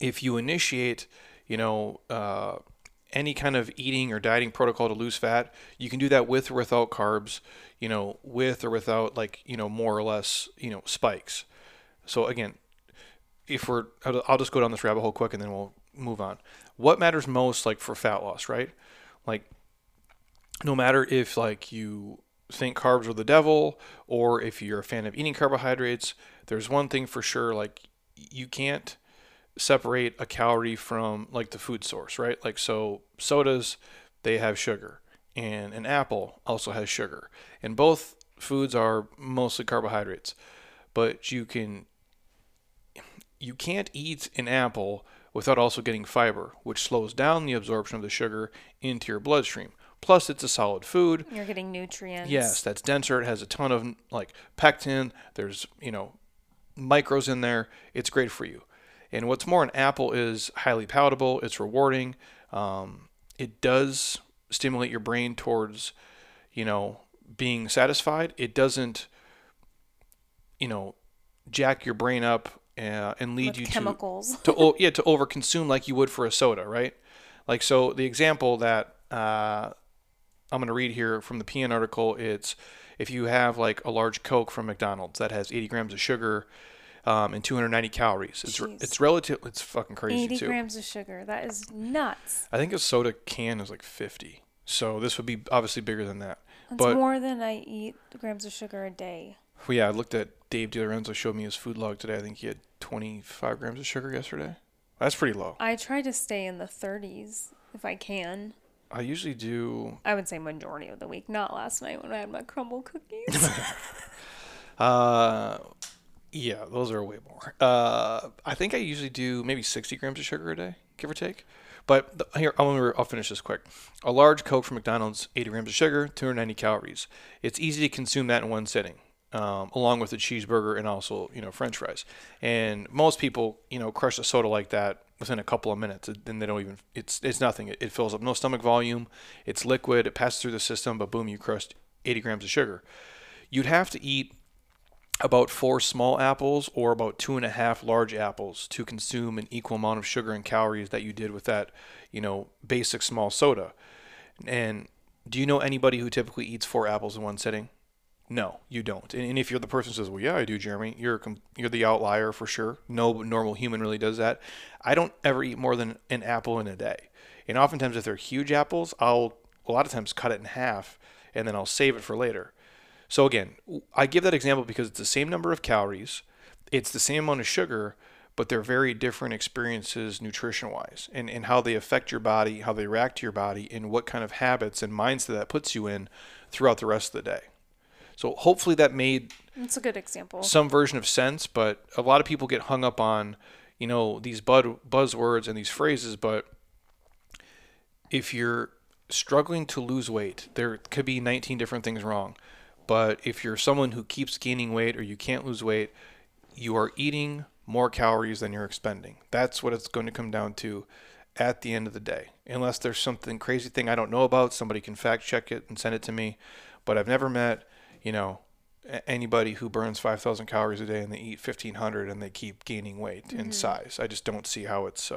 if you initiate, any kind of eating or dieting protocol to lose fat, you can do that with or without carbs, with or without more or less, spikes. So again, I'll just go down this rabbit hole quick and then we'll move on. What matters most, for fat loss, right? No matter if you think carbs are the devil or if you're a fan of eating carbohydrates, there's one thing for sure, you can't separate a calorie from the food source, right? So sodas, they have sugar, and an apple also has sugar, and both foods are mostly carbohydrates, but you can't eat an apple without also getting fiber, which slows down the absorption of the sugar into your bloodstream. Plus, it's a solid food. You're getting nutrients. Yes, that's denser. It has a ton of pectin. There's, micros in there. It's great for you. And what's more, an apple is highly palatable. It's rewarding. It does stimulate your brain towards, being satisfied. It doesn't, jack your brain up and lead you chemicals. to overconsume like you would for a soda, right? So the example that I'm going to read here from the PN article. It's if you have a large Coke from McDonald's that has 80 grams of sugar and 290 calories. It's relative. It's fucking crazy. 80 grams of sugar. That is nuts. I think a soda can is 50. So this would be obviously bigger than that. It's more than I eat grams of sugar a day. Well, yeah, I looked at Dave DiLorenzo showed me his food log today. I think he had 25 grams of sugar yesterday. That's pretty low. I try to stay in the 30s if I can. I usually do... I would say majority of the week, not last night when I had my crumble cookies. Yeah, those are way more. I think I usually do maybe 60 grams of sugar a day, give or take. But I'll finish this quick. A large Coke from McDonald's, 80 grams of sugar, 290 calories. It's easy to consume that in one sitting, along with a cheeseburger and also, French fries. And most people, crush a soda like that within a couple of minutes, and they don't even, it's nothing. It fills up no stomach volume. It's liquid. It passes through the system, but boom, you crushed 80 grams of sugar. You'd have to eat about 4 small apples or about 2.5 large apples to consume an equal amount of sugar and calories that you did with that, basic small soda. And do you know anybody who typically eats 4 apples in one sitting? No, you don't. And if you're the person who says, well, yeah, I do, Jeremy, you're the outlier for sure. No normal human really does that. I don't ever eat more than an apple in a day. And oftentimes if they're huge apples, I'll a lot of times cut it in half and then I'll save it for later. So again, I give that example because it's the same number of calories. It's the same amount of sugar, but they're very different experiences nutrition-wise and how they affect your body, how they react to your body, and what kind of habits and mindset that puts you in throughout the rest of the day. So hopefully that made That's a good example. Some version of sense, but a lot of people get hung up on, these buzzwords and these phrases, but if you're struggling to lose weight, there could be 19 different things wrong. But if you're someone who keeps gaining weight or you can't lose weight, you are eating more calories than you're expending. That's what it's going to come down to at the end of the day. Unless there's something crazy thing I don't know about, somebody can fact check it and send it to me, but I've never met anybody who burns 5,000 calories a day and they eat 1,500 and they keep gaining weight in size. I just don't see how it's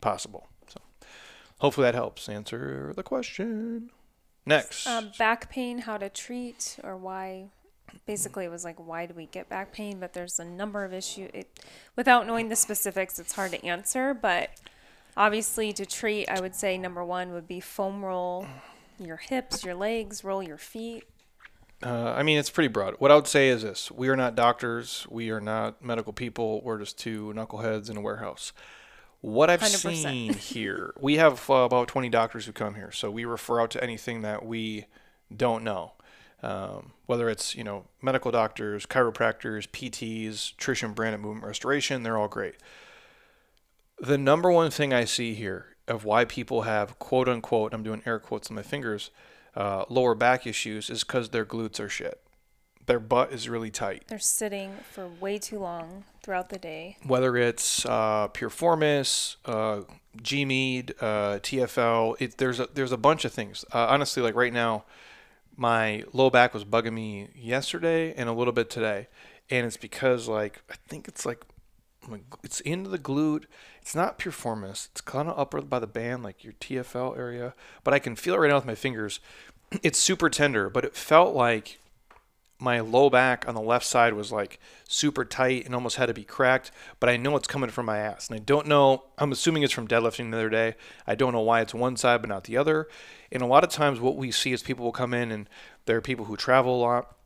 possible. So hopefully that helps answer the question. Next. Back pain, how to treat or why. Basically, it was why do we get back pain? But there's a number of issues. Without knowing the specifics, it's hard to answer. But obviously to treat, I would say number one would be foam roll your hips, your legs, roll your feet. It's pretty broad. What I would say is this. We are not doctors. We are not medical people. We're just 2 knuckleheads in a warehouse. What I've 100%. Seen here, we have about 20 doctors who come here. So we refer out to anything that we don't know, whether it's, medical doctors, chiropractors, PTs, Trish and Brand at Movement Restoration. They're all great. The number one thing I see here of why people have quote unquote, I'm doing air quotes on my fingers, lower back issues is because their glutes are shit. Their butt is really tight. They're sitting for way too long throughout the day. Whether it's Piriformis, G-Mead, TFL, there's a bunch of things. Honestly, right now, my low back was bugging me yesterday and a little bit today. And it's because I think it's It's into the glute. It's not piriformis. It's kind of upper by the band, like your TFL area. But I can feel it right now with my fingers. It's super tender, but it felt like my low back on the left side was like super tight and almost had to be cracked. But I know it's coming from my ass. And I don't know. I'm assuming it's from deadlifting the other day. I don't know why it's one side but not the other. And a lot of times what we see is people will come in, and there are people who travel a lot.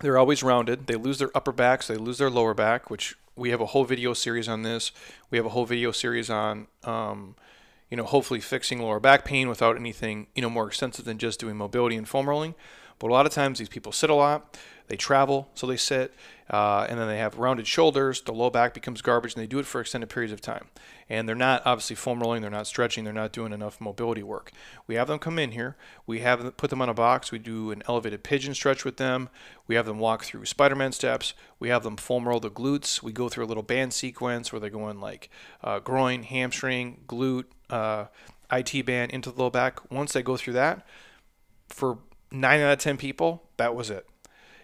They're always rounded. They lose their upper backs. They lose their lower back, which we have a whole video series on this. We have a whole video series on, hopefully fixing lower back pain without anything, more extensive than just doing mobility and foam rolling. But a lot of times these people sit a lot. They travel, so they sit, and then they have rounded shoulders. The low back becomes garbage, and they do it for extended periods of time. And they're not obviously foam rolling. They're not stretching. They're not doing enough mobility work. We have them come in here. We have them, put them on a box. We do an elevated pigeon stretch with them. We have them walk through Spider-Man steps. We have them foam roll the glutes. We go through a little band sequence where they're going like groin, hamstring, glute, IT band into the low back. Once they go through that, for 9 out of 10 people, that was it.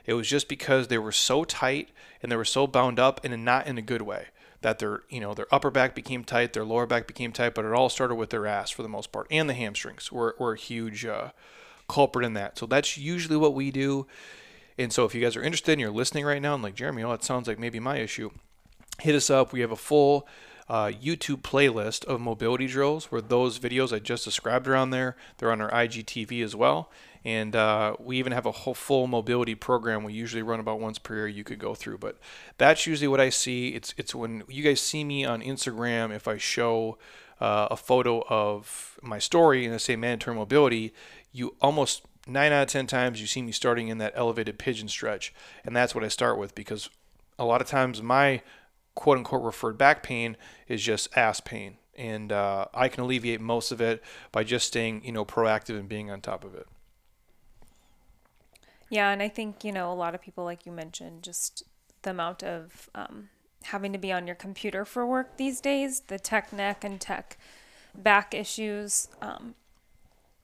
It was just because they were so tight and they were so bound up, and not in a good way, that their upper back became tight, their lower back became tight, but it all started with their ass for the most part. And the hamstrings were a huge culprit in that. So that's usually what we do. And so if you guys are interested and you're listening right now and like, Jeremy, that sounds like maybe my issue, hit us up. We have a full YouTube playlist of mobility drills where those videos I just described are on there. They're on our IGTV as well. And we even have a whole full mobility program we usually run about once per year you could go through. But that's usually what I see. It's when you guys see me on Instagram, if I show a photo of my story and I say mandatory mobility, you almost 9 out of 10 times you see me starting in that elevated pigeon stretch. And that's what I start with, because a lot of times my quote-unquote referred back pain is just ass pain. And I can alleviate most of it by just staying proactive and being on top of it. Yeah, and I think, a lot of people, like you mentioned, just the amount of having to be on your computer for work these days, the tech neck and tech back issues.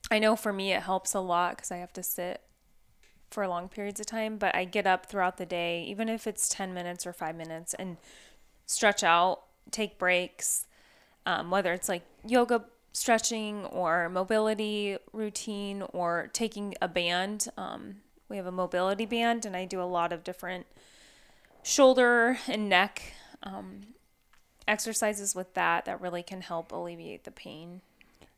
I know for me it helps a lot because I have to sit for long periods of time, but I get up throughout the day, even if it's 10 minutes or 5 minutes, and stretch out, take breaks, whether it's like yoga stretching or mobility routine or taking a band. We have a mobility band, and I do a lot of different shoulder and neck exercises with that really can help alleviate the pain.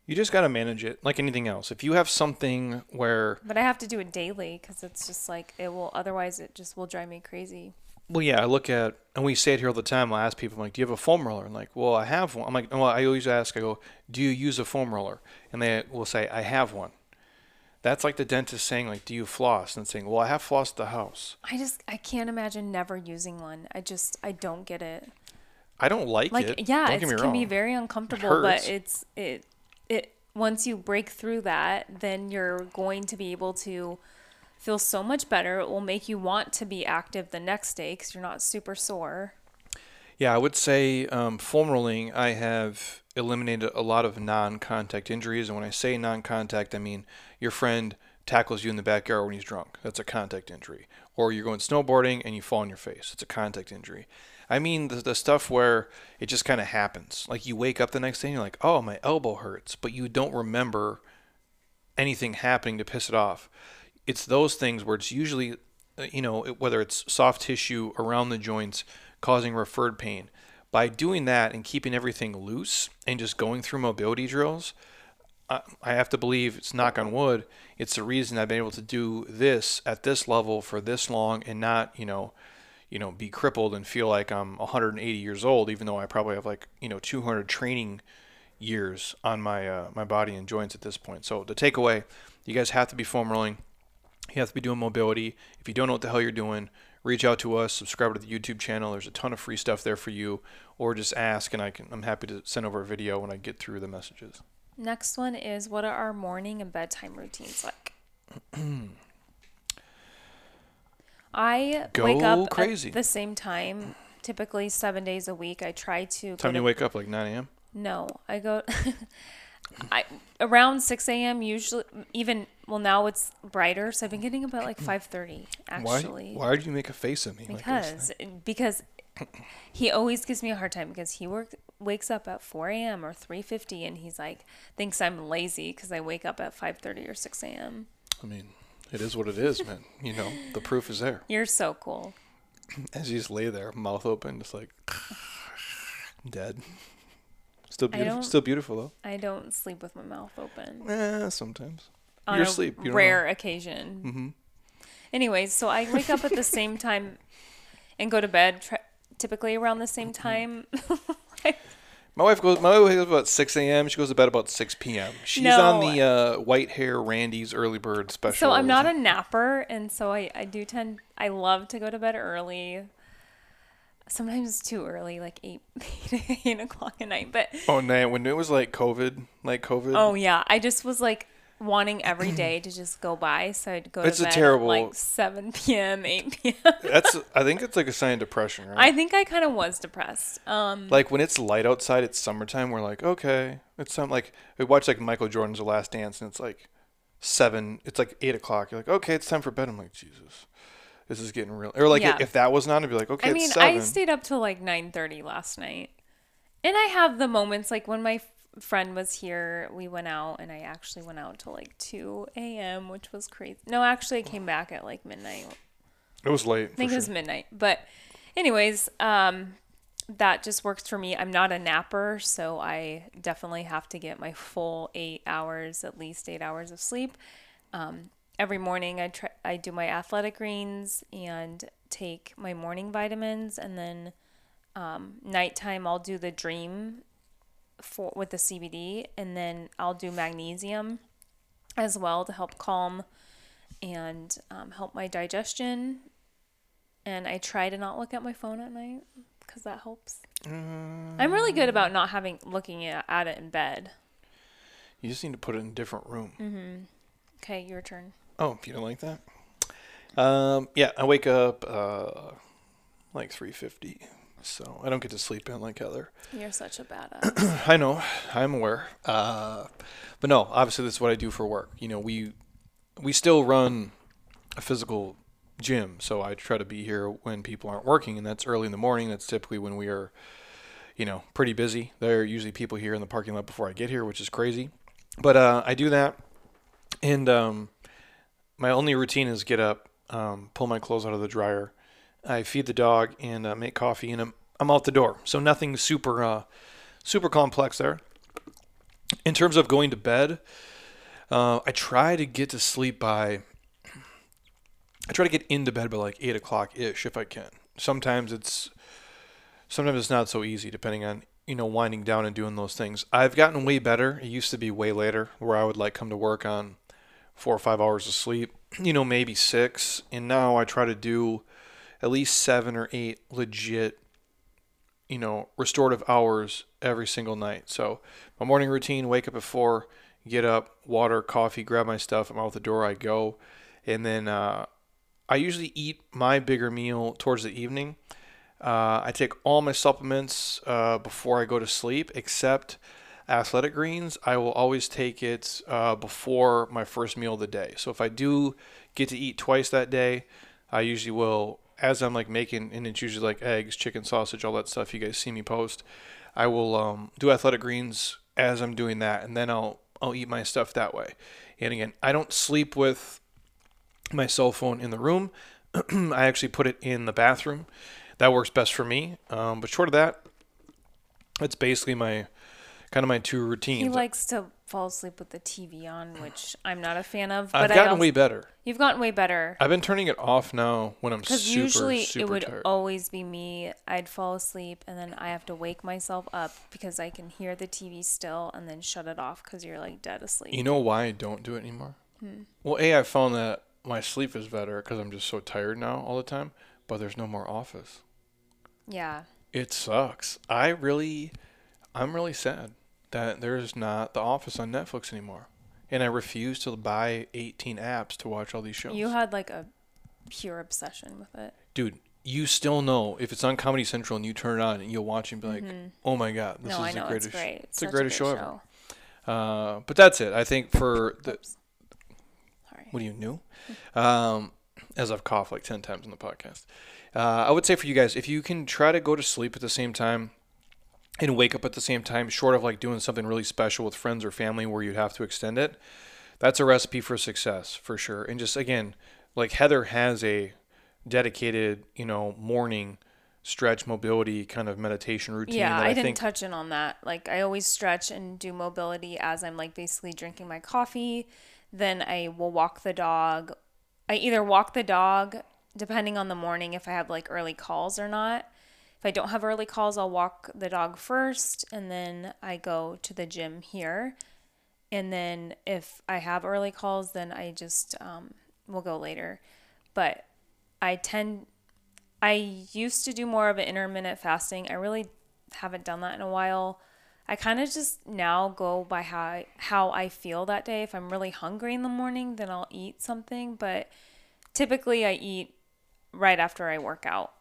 You just got to manage it like anything else. If you have something where... But I have to do it daily because it's just like it will... Otherwise, it just will drive me crazy. Well, yeah, I look at... And we say it here all the time. I'll ask people, I'm like, do you have a foam roller? And like, well, I have one. I'm like, well, I always ask, I go, do you use a foam roller? And they will say, I have one. That's like the dentist saying, like, do you floss? And saying, well, I have flossed at the house. I can't imagine never using one. I don't get it. I don't like it. Yeah, it can be very uncomfortable, but it once you break through that, then you're going to be able to feel so much better. It will make you want to be active the next day because you're not super sore. Yeah, I would say foam rolling, I have eliminated a lot of non-contact injuries. And when I say non-contact, I mean your friend tackles you in the backyard when he's drunk. That's a contact injury. Or you're going snowboarding and you fall on your face. It's a contact injury. I mean the stuff where it just kind of happens. Like you wake up the next day and you're like, oh, my elbow hurts. But you don't remember anything happening to piss it off. It's those things where it's usually, whether it's soft tissue around the joints causing referred pain. By doing that and keeping everything loose and just going through mobility drills, I have to believe, it's knock on wood, it's the reason I've been able to do this at this level for this long and not, be crippled and feel like I'm 180 years old, even though I probably have 200 training years on my body and joints at this point. So the takeaway, you guys have to be foam rolling. You have to be doing mobility. If you don't know what the hell you're doing, reach out to us, subscribe to the YouTube channel. There's a ton of free stuff there for you, or just ask, and I'm happy to send over a video when I get through the messages. Next one is, what are our morning and bedtime routines like? I wake up at the same time, typically 7 days a week. I try to... Time you wake up, like 9 a.m.? No, I go... around 6 a.m. usually, even, well, now it's brighter, so I've been getting about 5:30 actually. Why do you make a face at me? Because He always gives me a hard time because he wakes up at 4 a.m. or 3:50, and he's like, thinks I'm lazy because I wake up at 5:30 or 6 a.m. I mean, it is what it is, man. You know, the proof is there. You're so cool. As you just lay there, mouth open, just like dead. Still beautiful though. I don't sleep with my mouth open. Sometimes. On You're asleep. You rare know. Occasion. Mm-hmm. Anyways, so I wake up at the same time and go to bed typically around the same time. My wife wakes up about 6 a.m. She goes to bed about 6 p.m. She's on the White Hair Randy's Early Bird special. So I'm not a napper, and so I love to go to bed early. Sometimes too early, like 8 o'clock at night. But oh, man, when it was like COVID. Oh, yeah. I just was like wanting every day to just go by. So I'd go to bed at like 7 p.m., 8 p.m. I think it's like a sign of depression, right? I think I kind of was depressed. Like when it's light outside, it's summertime. We're like, okay. It's something like we watch like Michael Jordan's The Last Dance, and it's like 7. It's like 8 o'clock. You're like, okay, it's time for bed. I'm like, Jesus. This is getting real. Or like if that was not, I'd be like, okay, I mean, it's 7. I stayed up till like 9:30 last night. And I have the moments like when my friend was here, we went out and I actually went out till like 2 a.m., which was crazy. No, actually I came back at like midnight. It was late. I think it was midnight. But anyways, that just works for me. I'm not a napper, so I definitely have to get my full 8 hours, at least 8 hours of sleep. Every morning I do my Athletic Greens and take my morning vitamins, and then nighttime I'll do the Dream with the CBD, and then I'll do magnesium as well to help calm and help my digestion. And I try to not look at my phone at night because that helps. I'm really good about not looking at it in bed. You just need to put it in a different room. Mm-hmm. Okay, your turn. Oh, if you don't like that. Yeah, I wake up like 3:50, so I don't get to sleep in like Heather. You're such a badass. I know. I'm aware. But no, obviously this is what I do for work. You know, we still run a physical gym, so I try to be here when people aren't working, and that's early in the morning. That's typically when we are, you know, pretty busy. There are usually people here in the parking lot before I get here, which is crazy. But I do that. And my only routine is get up, pull my clothes out of the dryer. I feed the dog and make coffee, and I'm out the door. So nothing super super complex there. In terms of going to bed, I try to get to sleep by... I try to get into bed by like 8 o'clock-ish if I can. Sometimes it's not so easy depending on... you know, winding down and doing those things. I've gotten way better. It used to be way later where I would like come to work on 4 or 5 hours of sleep, you know, maybe 6. And now I try to do at least 7 or 8 legit, you know, restorative hours every single night. So my morning routine, wake up at 4, get up, water, coffee, grab my stuff. I'm out the door. I go. And then, I usually eat my bigger meal towards the evening. I take all my supplements before I go to sleep, except Athletic Greens. I will always take it before my first meal of the day. So if I do get to eat twice that day, I usually will, as I'm like making, and it's usually like eggs, chicken, sausage, all that stuff you guys see me post, I will do Athletic Greens as I'm doing that, and then I'll eat my stuff that way. And again, I don't sleep with my cell phone in the room. I actually put it in the bathroom. That works best for me. But short of that, it's basically my two routines. He likes to fall asleep with the TV on, which I'm not a fan of. But I've gotten way better. You've gotten way better. I've been turning it off now when I'm super, super tired. Because usually it would always be me. I'd fall asleep, and then I have to wake myself up because I can hear the TV still, and then shut it off because you're like dead asleep. You know why I don't do it anymore? Well, I found that my sleep is better because I'm just so tired now all the time. But there's no more Office. Yeah. It sucks. I'm really sad that there's not The Office on Netflix anymore. And I refuse to buy 18 apps to watch all these shows. You had like a pure obsession with it. Dude, you still know if it's on Comedy Central and you turn it on and you'll watch and be like, oh my God, this is the greatest show. It's the greatest show ever. But that's it. I think for the... Sorry. What are you, new? as I've coughed like 10 times on the podcast. I would say for you guys, if you can try to go to sleep at the same time and wake up at the same time, short of like doing something really special with friends or family where you'd have to extend it, that's a recipe for success for sure. And just, again, like Heather has a dedicated, you know, morning stretch mobility kind of meditation routine. Yeah, that I didn't touch in on that. Like I always stretch and do mobility as I'm like basically drinking my coffee. Then I will walk the dog. I either walk the dog depending on the morning if I have like early calls or not. If I don't have early calls, I'll walk the dog first and then I go to the gym here. And then if I have early calls, then I just will go later. But I used to do more of an intermittent fasting. I really haven't done that in a while. I kind of just now go by how I feel that day. If I'm really hungry in the morning, then I'll eat something. But typically I eat right after I work out.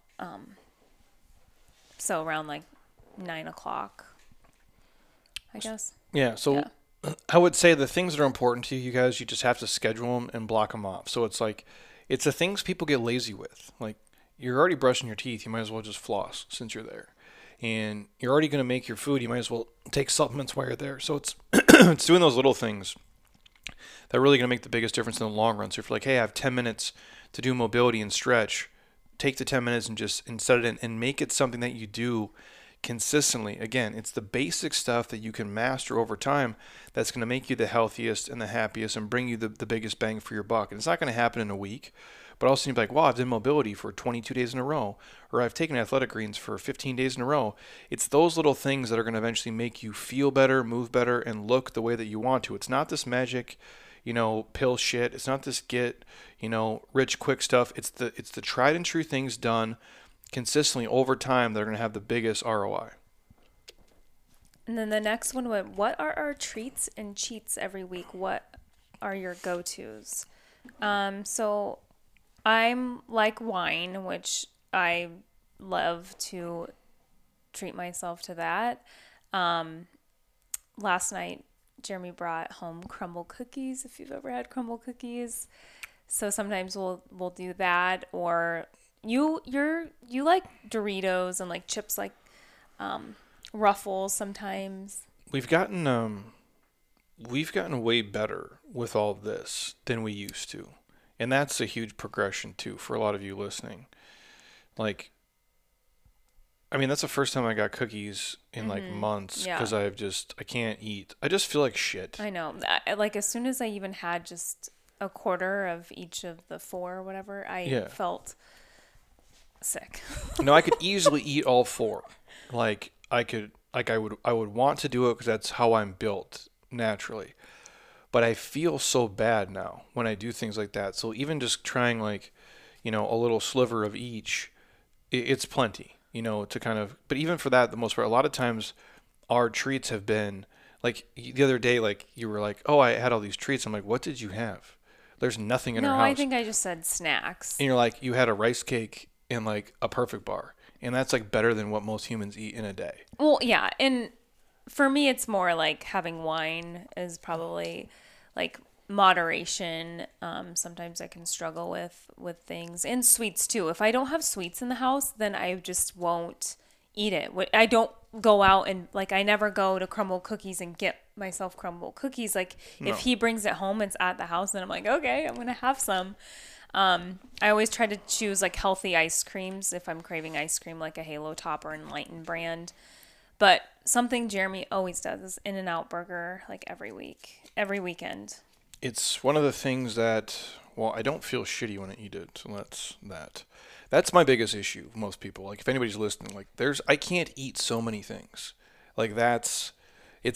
So around like 9 o'clock, I guess. Yeah. So yeah. I would say the things that are important to you guys, you just have to schedule them and block them off. So it's like, it's the things people get lazy with. Like you're already brushing your teeth. You might as well just floss since you're there. And you're already going to make your food. You might as well take supplements while you're there. So it's it's doing those little things that are really going to make the biggest difference in the long run. So if you're like, hey, I have 10 minutes to do mobility and stretch, take the 10 minutes and just set it in and make it something that you do consistently. Again, it's the basic stuff that you can master over time that's going to make you the healthiest and the happiest and bring you the biggest bang for your buck. And it's not going to happen in a week. But also you'd be like, wow, I've done mobility for 22 days in a row, or I've taken Athletic Greens for 15 days in a row. It's those little things that are going to eventually make you feel better, move better, and look the way that you want to. It's not this magic, you know, pill shit. It's not this get, you know, rich quick stuff. It's the tried and true things done consistently over time that are going to have the biggest ROI. And then the next one went, what are our treats and cheats every week? What are your go-tos? So I'm like wine, which I love to treat myself to that. Last night, Jeremy brought home crumble cookies, if you've ever had crumble cookies. So sometimes we'll do that. Or you like Doritos and like chips, like Ruffles sometimes. We've gotten way better with all this than we used to. And that's a huge progression, too, for a lot of you listening. Like, I mean, that's the first time I got cookies in, like, months. Because yeah. I can't eat. I just feel like shit. I know. Like, as soon as I even had just a quarter of each of the four or whatever, I felt sick. No, I could easily eat all four. Like, I would want to do it because that's how I'm built naturally. But I feel so bad now when I do things like that. So even just trying like, you know, a little sliver of each, it's plenty, you know, to kind of, but even for that, the most part, a lot of times our treats have been like the other day, like you were like, oh, I had all these treats. I'm like, what did you have? There's nothing in our house. No, I think I just said snacks. And you're like, you had a rice cake and like a perfect bar. And that's like better than what most humans eat in a day. Well, yeah. And for me, it's more like having wine is probably like moderation. Sometimes I can struggle with things, and sweets too. If I don't have sweets in the house, then I just won't eat it. I don't go out and like, I never go to Crumble Cookies and get myself Crumble Cookies. Like if he brings it home, it's at the house, then I'm like, okay, I'm going to have some. I always try to choose like healthy ice creams. If I'm craving ice cream, like a Halo Top or Enlightened brand. But something Jeremy always does is In-N-Out Burger, like every week, every weekend. It's one of the things that, well, I don't feel shitty when I eat it. So that's my biggest issue with most people. Like if anybody's listening, like I can't eat so many things. Like it's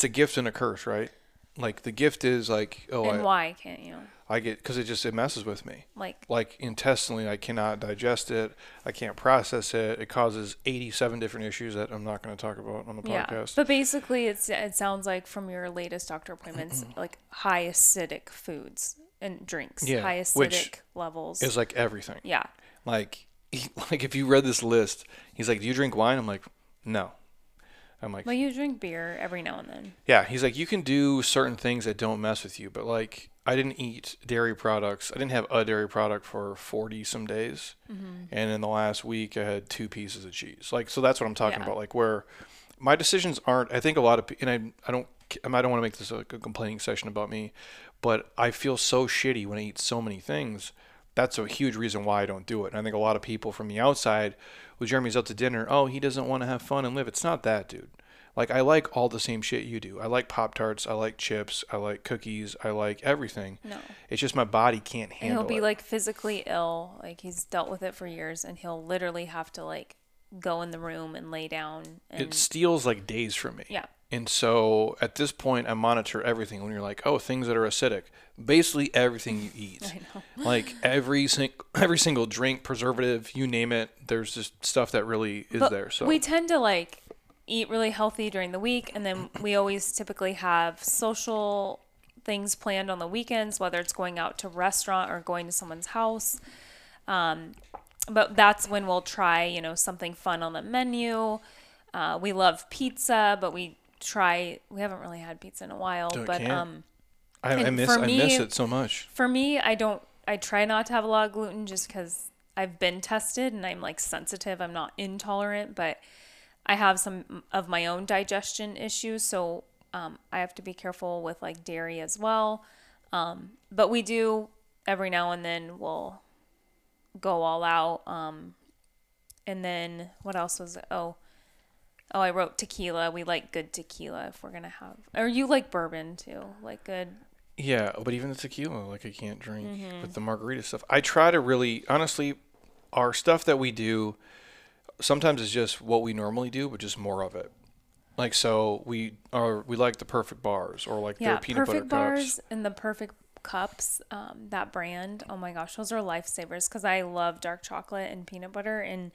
a gift and a curse, right? Like the gift is like, oh, and why can't you? Because it messes with me. Like intestinally, I cannot digest it. I can't process it. It causes 87 different issues that I'm not going to talk about on the podcast. Yeah, but basically, it sounds like from your latest doctor appointments, like high acidic foods and drinks. Yeah, high acidic which levels. It's like everything. Yeah. Like if you read this list, he's like, "Do you drink wine?" I'm like, "No." I'm like, well, you drink beer every now and then. Yeah. He's like, you can do certain things that don't mess with you. But like, I didn't eat dairy products. I didn't have a dairy product for 40 some days. Mm-hmm. And in the last week I had 2 pieces of cheese. Like, so that's what I'm talking about. Like where my decisions aren't, I think a lot of, and I don't want to make this like a complaining session about me, but I feel so shitty when I eat so many things. That's a huge reason why I don't do it. And I think a lot of people from the outside, well, Jeremy's out to dinner. Oh, he doesn't want to have fun and live. It's not that, dude. Like, I like all the same shit you do. I like Pop-Tarts. I like chips. I like cookies. I like everything. No. It's just my body can't handle it. And he'll be, like, physically ill. Like, he's dealt with it for years, and he'll literally have to, like, go in the room and lay down. And it steals, like, days from me. Yeah. And so at this point, I monitor everything. When you're like, oh, things that are acidic, basically everything you eat, I know. Like every single drink, preservative, you name it. There's just stuff that really is but there. So we tend to like eat really healthy during the week, and then we always typically have social things planned on the weekends, whether it's going out to a restaurant or going to someone's house. But that's when we'll try, you know, something fun on the menu. We love pizza, but we haven't really had pizza in a while, I miss it so much. For me, I try not to have a lot of gluten just because I've been tested and I'm like sensitive. I'm not intolerant, but I have some of my own digestion issues. So, I have to be careful with like dairy as well. But we do every now and then we'll go all out. And then what else was it? Oh, I wrote tequila. We like good tequila if we're going to have... Or you like bourbon, too. Like good... Yeah, but even the tequila, like I can't drink with the margarita stuff. I try to really... Honestly, our stuff that we do sometimes is just what we normally do, but just more of it. Like, so we like the Perfect Bars or like their peanut butter cups. Yeah, Perfect Bars and the Perfect Cups, that brand. Oh my gosh, those are lifesavers because I love dark chocolate and peanut butter and...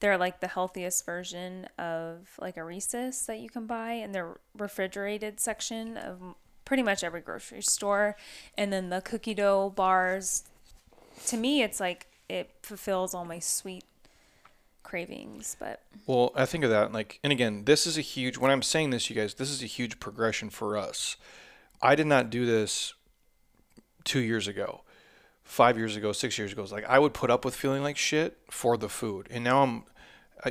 They're like the healthiest version of like a Reese's that you can buy in the refrigerated section of pretty much every grocery store. And then the cookie dough bars, to me, it's like it fulfills all my sweet cravings. But well, I think of that like, and again, this is a huge, when I'm saying this, you guys, this is a huge progression for us. I did not do this 2 years ago. 5 years ago, 6 years ago. It's like I would put up with feeling like shit for the food. And now I'm,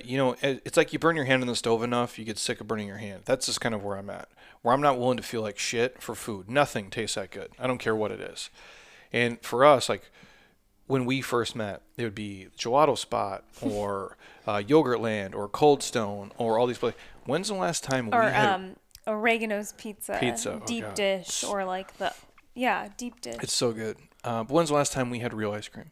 you know, it's like you burn your hand on the stove enough, you get sick of burning your hand. That's just kind of where I'm at, where I'm not willing to feel like shit for food. Nothing tastes that good. I don't care what it is. And for us, like when we first met, it would be Gelato Spot or Yogurtland or Cold Stone or all these places. When's the last time we had... Oregano's Pizza. Deep dish or like the... Yeah, deep dish. It's so good. But when's the last time we had real ice cream?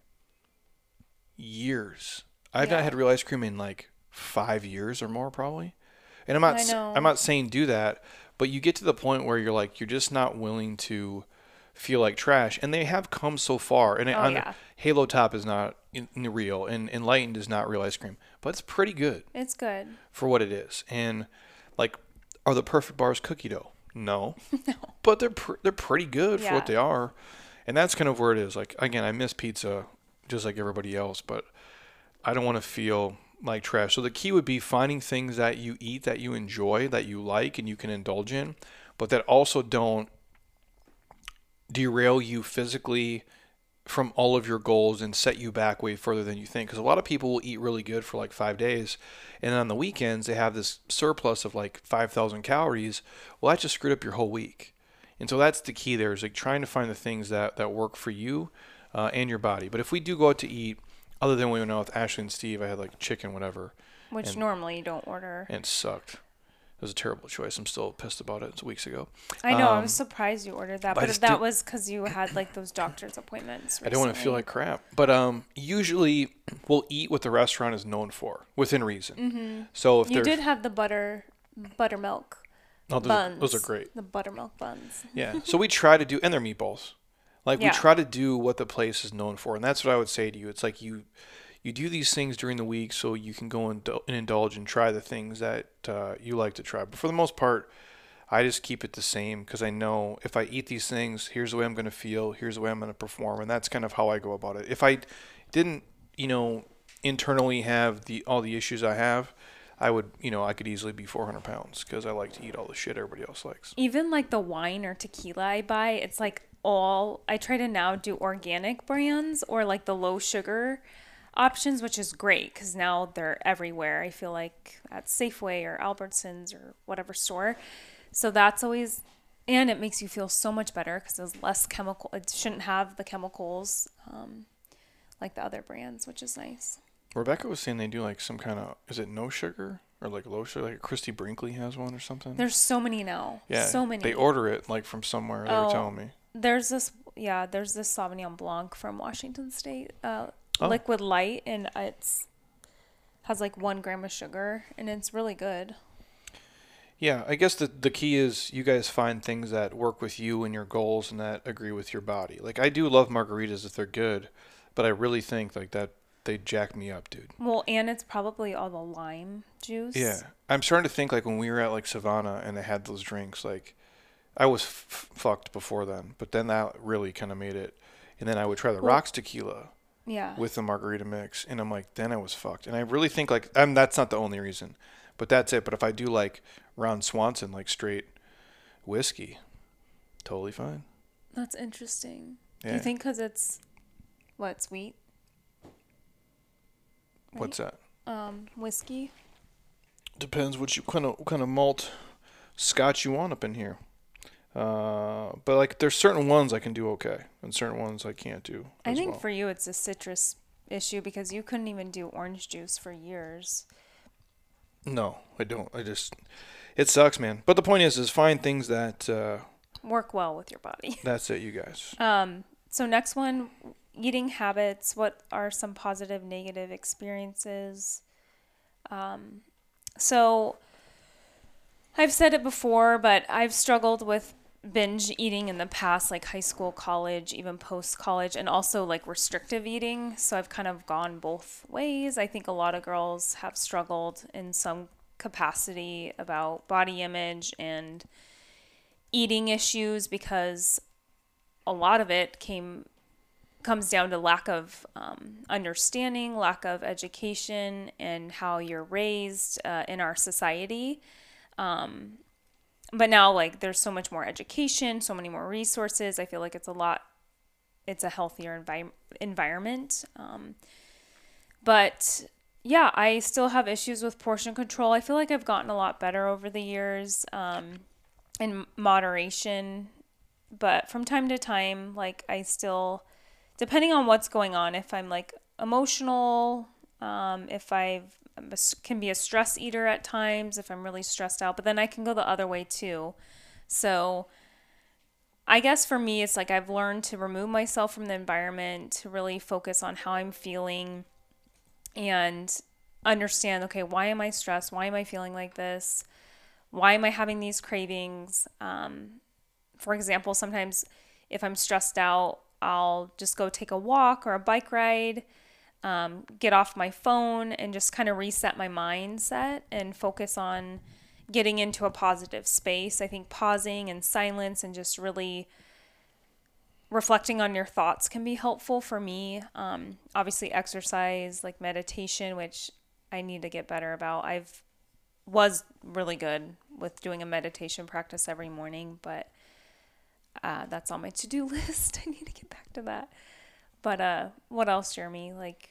Years. I've not had real ice cream in like 5 years or more probably. And I'm not saying do that, but you get to the point where you're like, you're just not willing to feel like trash. And they have come so far. And Halo Top is not real, and Enlightened is not real ice cream, but it's pretty good. It's good. For what it is. And like, are the Perfect Bars cookie dough? No. No. But they're pretty good for what they are. And that's kind of where it is. Like, again, I miss pizza just like everybody else, but I don't want to feel like trash. So the key would be finding things that you eat that you enjoy, that you like, and you can indulge in, but that also don't derail you physically from all of your goals and set you back way further than you think. Because a lot of people will eat really good for like 5 days, and on the weekends they have this surplus of like 5,000 calories. Well, that just screwed up your whole week. And so that's the key there, is like trying to find the things that work for you and your body. But if we do go out to eat, other than when we went out with Ashley and Steve, I had like chicken, whatever. Which normally you don't order. And it sucked. It was a terrible choice. I'm still pissed about it. It's weeks ago. I know. I was surprised you ordered that, but that was because you had like those doctor's appointments recently. I didn't want to feel like crap. But usually we'll eat what the restaurant is known for, within reason. Mm-hmm. So if you did have the buttermilk buns. Those are great. The buttermilk buns. Yeah. So we try to do, and they're meatballs. Like we try to do what the place is known for, and that's what I would say to you. It's like you do these things during the week so you can go and indulge and try the things that you like to try. But for the most part, I just keep it the same because I know if I eat these things, here's the way I'm going to feel, here's the way I'm going to perform, and that's kind of how I go about it. If I didn't, you know, internally have all the issues I have, I would, you know, I could easily be 400 pounds because I like to eat all the shit everybody else likes. Even like the wine or tequila I buy, it's like all, I try to now do organic brands or like the low sugar options, which is great because now they're everywhere. I feel like at Safeway or Albertsons or whatever store. So that's always, and it makes you feel so much better because it's less chemical. It shouldn't have the chemicals like the other brands, which is nice. Rebecca was saying they do like some kind of, is it no sugar or like low sugar? Like Christy Brinkley has one or something. There's so many now. Yeah. So many. They order it like from somewhere. They were telling me. There's this, yeah, there's this Sauvignon Blanc from Washington State, Liquid Light, and it's has like 1 gram of sugar and it's really good. Yeah, I guess the key is you guys find things that work with you and your goals and that agree with your body. Like I do love margaritas if they're good, but I really think like that they jack me up, dude. Well, and it's probably all the lime juice. Yeah. I'm starting to think like when we were at like Savannah and they had those drinks, like I was fucked before then, but then that really kind of made it. And then I would try the Rocks tequila. Yeah. With the margarita mix, and I'm like, then I was fucked. And I really think like that's not the only reason, but that's it. But if I do like Ron Swanson, like straight whiskey, totally fine. That's interesting. Yeah. Do you think because it's what, sweet? Right? What's that? Whiskey. Depends what you kind of malt Scotch you want up in here. But like there's certain ones I can do okay and certain ones I can't do. I think for you it's a citrus issue because you couldn't even do orange juice for years. No, I don't. It sucks, man. But the point is find things that work well with your body. That's it, you guys. So next one, eating habits. What are some positive, negative experiences? So I've said it before, but I've struggled with binge eating in the past, like high school, college, even post-college, and also like restrictive eating. So I've kind of gone both ways. I think a lot of girls have struggled in some capacity about body image and eating issues because a lot of it comes down to lack of understanding, lack of education, and how you're raised in our society. But now like there's so much more education, so many more resources. I feel like it's a healthier environment. But yeah, I still have issues with portion control. I feel like I've gotten a lot better over the years, in moderation, but from time to time, like I still, depending on what's going on, if I'm like emotional, if can be a stress eater at times, if I'm really stressed out, but then I can go the other way too. So I guess for me, it's like I've learned to remove myself from the environment, to really focus on how I'm feeling and understand, okay, why am I stressed? Why am I feeling like this? Why am I having these cravings? For example, sometimes if I'm stressed out, I'll just go take a walk or a bike ride, get off my phone and just kind of reset my mindset and focus on getting into a positive space. I think pausing and silence and just really reflecting on your thoughts can be helpful for me. Obviously exercise, like meditation, which I need to get better about. I was really good with doing a meditation practice every morning, but that's on my to-do list. I need to get back to that. But what else, Jeremy? Like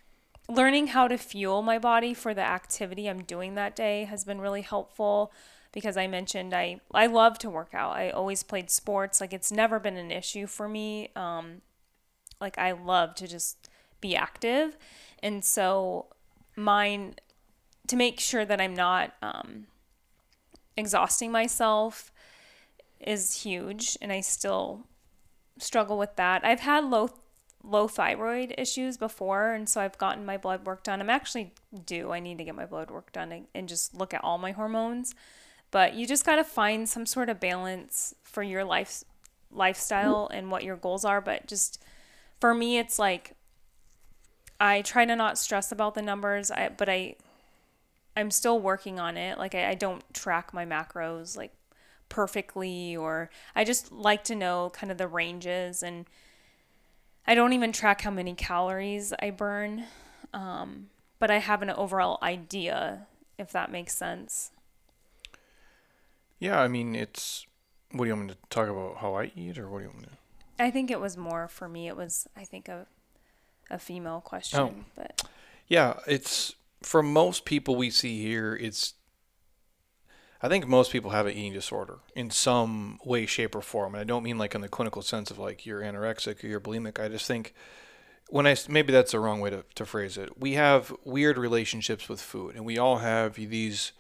learning how to fuel my body for the activity I'm doing that day has been really helpful because I mentioned I love to work out. I always played sports. Like it's never been an issue for me. Like I love to just be active. And so to make sure that I'm not exhausting myself is huge. And I still struggle with that. I've had low thyroid issues before, and so I've gotten my blood work done. I need to get my blood work done and just look at all my hormones. But you just got to find some sort of balance for your lifestyle and what your goals are. But just for me, it's like I try to not stress about the numbers, but I'm still working on it. Like I don't track my macros like perfectly, or I just like to know kind of the ranges, and I don't even track how many calories I burn, but I have an overall idea if that makes sense. Yeah, I mean, it's, what do you want me to talk about, how I eat, or what do you want me to? I think it was more, for me, it was, I think, a female question. Oh. But yeah, it's, for most people we see here, it's, I think most people have an eating disorder in some way, shape, or form. And I don't mean like in the clinical sense of like you're anorexic or you're bulimic. I just think maybe that's the wrong way to phrase it. We have weird relationships with food, and we all have these,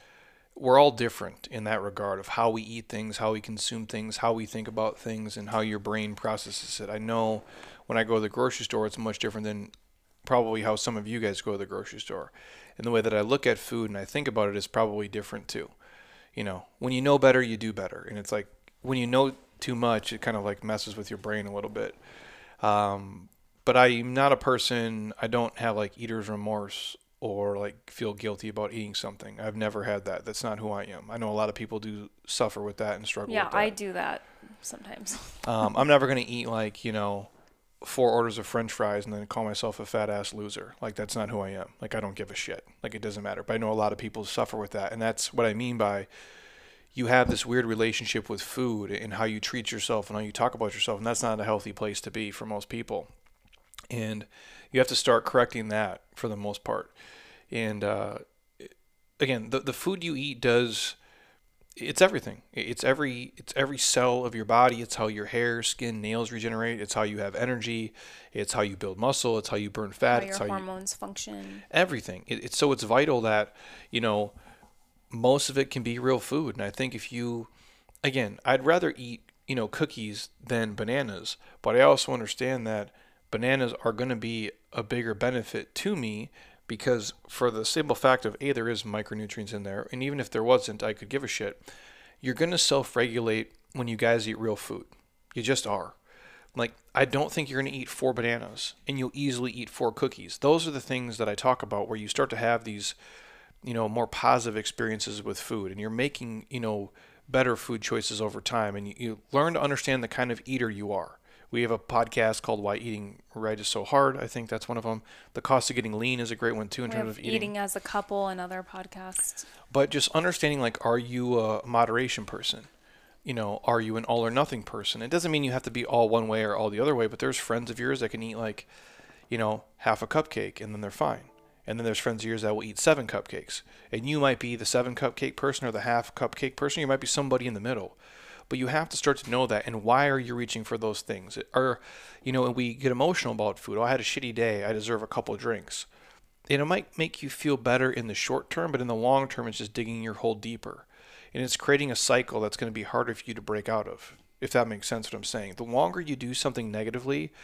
we're all different in that regard of how we eat things, how we consume things, how we think about things, and how your brain processes it. I know when I go to the grocery store, it's much different than probably how some of you guys go to the grocery store. And the way that I look at food and I think about it is probably different too. You know, when you know better, you do better. And it's like, when you know too much, it kind of like messes with your brain a little bit. But I'm not a person, I don't have like eater's remorse or like feel guilty about eating something. I've never had that. That's not who I am. I know a lot of people do suffer with that and struggle with that. Yeah, I do that sometimes. I'm never going to eat like, you know, 4 orders of french fries and then call myself a fat ass loser. Like, that's not who I am. Like, I don't give a shit. Like, it doesn't matter. But I know a lot of people suffer with that. And that's what I mean by you have this weird relationship with food and how you treat yourself and how you talk about yourself. And that's not a healthy place to be for most people. And you have to start correcting that for the most part. And again, the food you eat does, it's everything. It's every cell of your body. It's how your hair, skin, nails regenerate. It's how you have energy. It's how you build muscle. It's how you burn fat. It's how your hormones function. Everything. So it's vital that, you know, most of it can be real food. And I think if you, again, I'd rather eat, you know, cookies than bananas. But I also understand that bananas are going to be a bigger benefit to me, because for the simple fact of, A, there is micronutrients in there, and even if there wasn't, I could give a shit. You're going to self-regulate when you guys eat real food. You just are. Like, I don't think you're going to eat 4 bananas, and you'll easily eat 4 cookies. Those are the things that I talk about, where you start to have these, you know, more positive experiences with food, and you're making, you know, better food choices over time, and you learn to understand the kind of eater you are. We have a podcast called Why Eating Right Is So Hard. I think that's one of them. The Cost of Getting Lean is a great one, too, in terms of eating. Eating as a Couple and other podcasts. But just understanding, like, are you a moderation person? You know, are you an all-or-nothing person? It doesn't mean you have to be all one way or all the other way, but there's friends of yours that can eat, like, you know, half a cupcake, and then they're fine. And then there's friends of yours that will eat 7 cupcakes. And you might be the 7-cupcake person or the half cupcake person. You might be somebody in the middle. But you have to start to know that, and why are you reaching for those things? Or, you know, and we get emotional about food. Oh, I had a shitty day. I deserve a couple of drinks. And it might make you feel better in the short term, but in the long term, it's just digging your hole deeper. And it's creating a cycle that's going to be harder for you to break out of, if that makes sense what I'm saying. The longer you do something negatively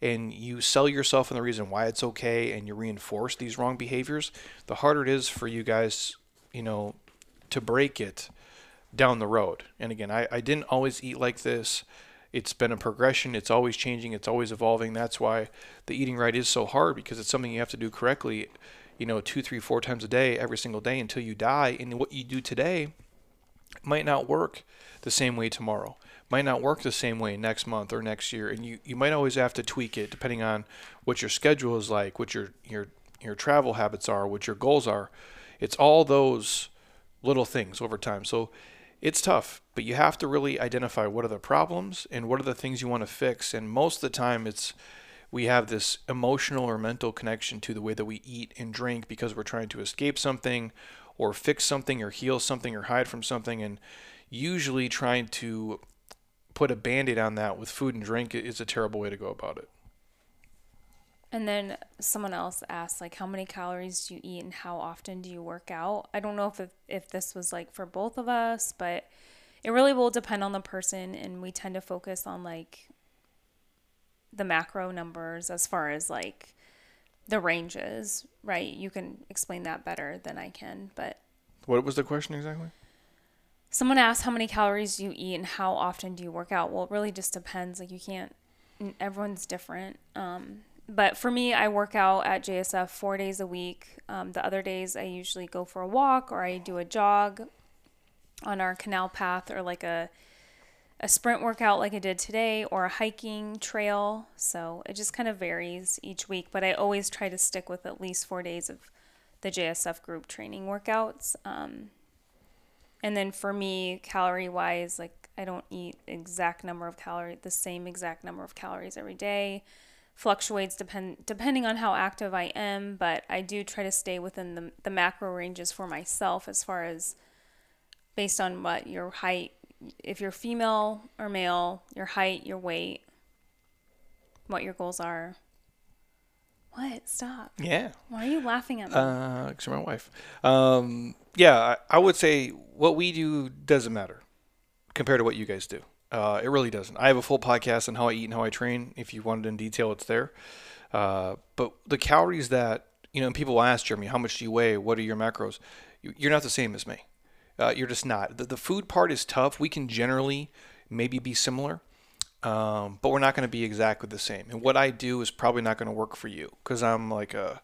and you sell yourself on the reason why it's okay and you reinforce these wrong behaviors, the harder it is for you guys, you know, to break it down the road. And again, I didn't always eat like this. It's been a progression. It's always changing. It's always evolving. That's why the eating right is so hard, because it's something you have to do correctly, you know, 2, 3, 4 times a day, every single day until you die. And what you do today might not work the same way tomorrow, might not work the same way next month or next year. And you might always have to tweak it depending on what your schedule is like, what your travel habits are, what your goals are. It's all those little things over time. So it's tough, but you have to really identify what are the problems and what are the things you want to fix. And most of the time we have this emotional or mental connection to the way that we eat and drink, because we're trying to escape something or fix something or heal something or hide from something. And usually trying to put a Band-Aid on that with food and drink is a terrible way to go about it. And then someone else asked, like, how many calories do you eat and how often do you work out? I don't know if this was, like, for both of us, but it really will depend on the person. And we tend to focus on, like, the macro numbers as far as, like, the ranges, right? You can explain that better than I can, but... What was the question exactly? Someone asked, how many calories do you eat and how often do you work out? Well, it really just depends. Like, you can't... Everyone's different, but for me, I work out at JSF 4 days a week. The other days, I usually go for a walk, or I do a jog on our canal path, or like a sprint workout like I did today, or a hiking trail. So it just kind of varies each week. But I always try to stick with at least 4 days of the JSF group training workouts. And then for me, calorie-wise, like I don't eat the same exact number of calories every day. Fluctuates depending on how active I am, but I do try to stay within the macro ranges for myself as far as based on what your height, if you're female or male, your height, your weight, what your goals are. What? Stop. Yeah. Why are you laughing at me? Because you're my wife. I would say what we do doesn't matter compared to what you guys do. It really doesn't. I have a full podcast on how I eat and how I train. If you want it in detail, it's there. But the calories that, and people ask Jeremy, how much do you weigh? What are your macros? You're not the same as me. You're just not. The food part is tough. We can generally maybe be similar, but we're not going to be exactly the same. And what I do is probably not going to work for you because I'm like I'm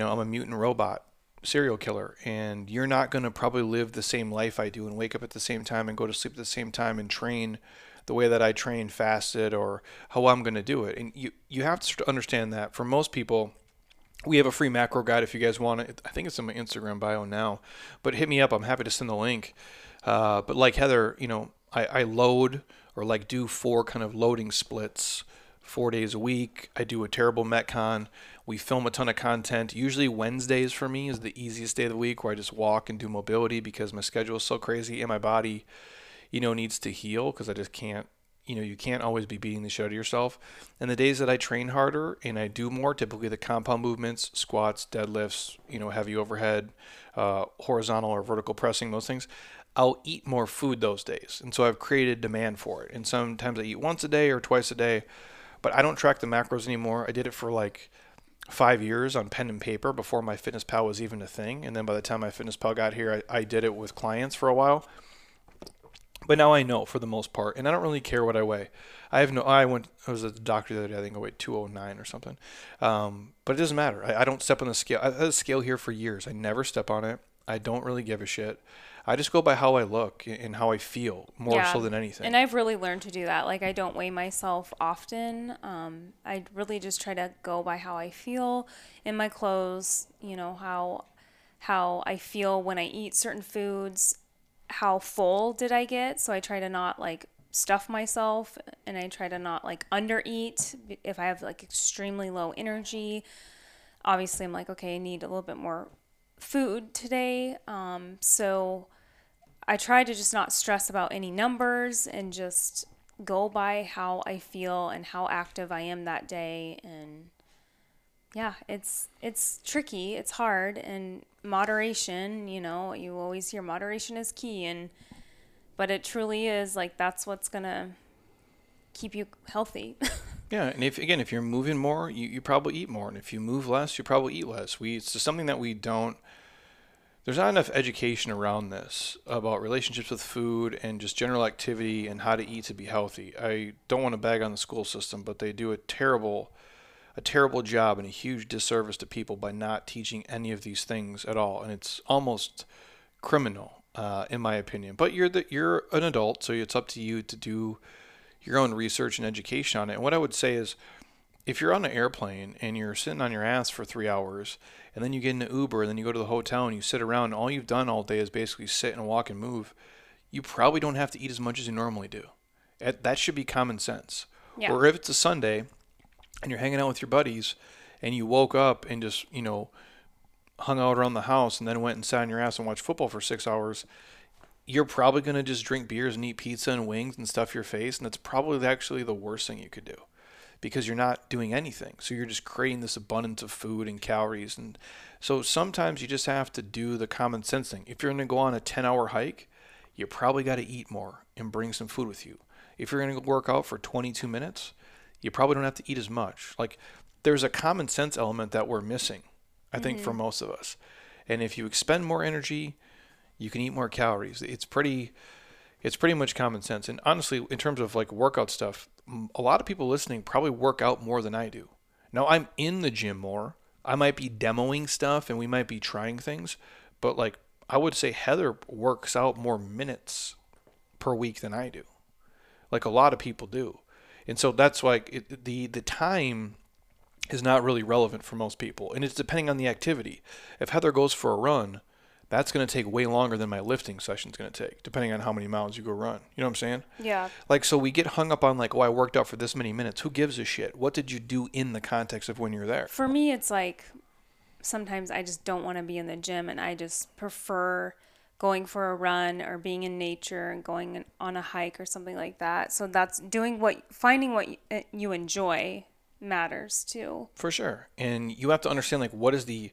a mutant robot serial killer, and you're not going to probably live the same life I do and wake up at the same time and go to sleep at the same time and train the way that I train fasted or how I'm going to do it. And you have to understand that for most people. We have a free macro guide if you guys want it. I think it's in my Instagram bio now, but hit me up. I'm happy to send the link. But like Heather, I load or like do 4 kind of loading splits 4 days a week. I do a terrible Metcon. We film a ton of content. Usually Wednesdays for me is the easiest day of the week where I just walk and do mobility because my schedule is so crazy and my body, needs to heal because I just can't. You can't always be beating the shit out of yourself. And the days that I train harder and I do more, typically the compound movements, squats, deadlifts, heavy overhead, horizontal or vertical pressing, those things, I'll eat more food those days. And so I've created demand for it. And sometimes I eat once a day or twice a day, but I don't track the macros anymore. I did it for like 5 years on pen and paper before MyFitnessPal was even a thing. And then by the time MyFitnessPal got here, I did it with clients for a while. But now I know for the most part, and I don't really care what I weigh. I was at the doctor the other day, I think I weighed 209 or something. But it doesn't matter. I don't step on the scale. I've had a scale here for years. I never step on it. I don't really give a shit. I just go by how I look and how I feel more so than anything. And I've really learned to do that. Like I don't weigh myself often. I really just try to go by how I feel in my clothes, how I feel when I eat certain foods. How full did I get? So I try to not like stuff myself, and I try to not like undereat. If I have like extremely low energy, obviously I'm like, okay, I need a little bit more food today. So I try to just not stress about any numbers and just go by how I feel and how active I am that day. And yeah, it's tricky. It's hard. And moderation, you always hear moderation is key, but it truly is. Like that's what's going to keep you healthy. Yeah. And if you're moving more, you probably eat more. And if you move less, you probably eat less. It's just something that there's not enough education around this about relationships with food and just general activity and how to eat to be healthy. I don't want to bag on the school system, but they do a terrible job and a huge disservice to people by not teaching any of these things at all. And it's almost criminal, in my opinion, but you're an adult. So it's up to you to do your own research and education on it. And what I would say is if you're on an airplane and you're sitting on your ass for 3 hours and then you get in an Uber and then you go to the hotel and you sit around and all you've done all day is basically sit and walk and move, you probably don't have to eat as much as you normally do. That should be common sense. Yeah. Or if it's a Sunday, and you're hanging out with your buddies and you woke up and just, hung out around the house and then went and sat on your ass and watched football for 6 hours, you're probably going to just drink beers and eat pizza and wings and stuff your face. And that's probably actually the worst thing you could do because you're not doing anything. So you're just creating this abundance of food and calories. And so sometimes you just have to do the common sense thing. If you're going to go on a 10-hour hike, you probably got to eat more and bring some food with you. If you're going to work out for 22 minutes, you probably don't have to eat as much. Like there's a common sense element that we're missing, I think, for most of us. And if you expend more energy, you can eat more calories. It's pretty much common sense. And honestly, in terms of like workout stuff, a lot of people listening probably work out more than I do. Now I'm in the gym more. I might be demoing stuff and we might be trying things, but like I would say Heather works out more minutes per week than I do. Like a lot of people do. And so that's like the time is not really relevant for most people. And it's depending on the activity. If Heather goes for a run, that's going to take way longer than my lifting session's going to take, depending on how many miles you go run. You know what I'm saying? Yeah. Like, so we get hung up on like, oh, I worked out for this many minutes. Who gives a shit? What did you do in the context of when you're there? For me, it's like sometimes I just don't want to be in the gym, and I just prefer going for a run or being in nature and going on a hike or something like that. So that's finding what you enjoy matters too. For sure. And you have to understand, like, what's the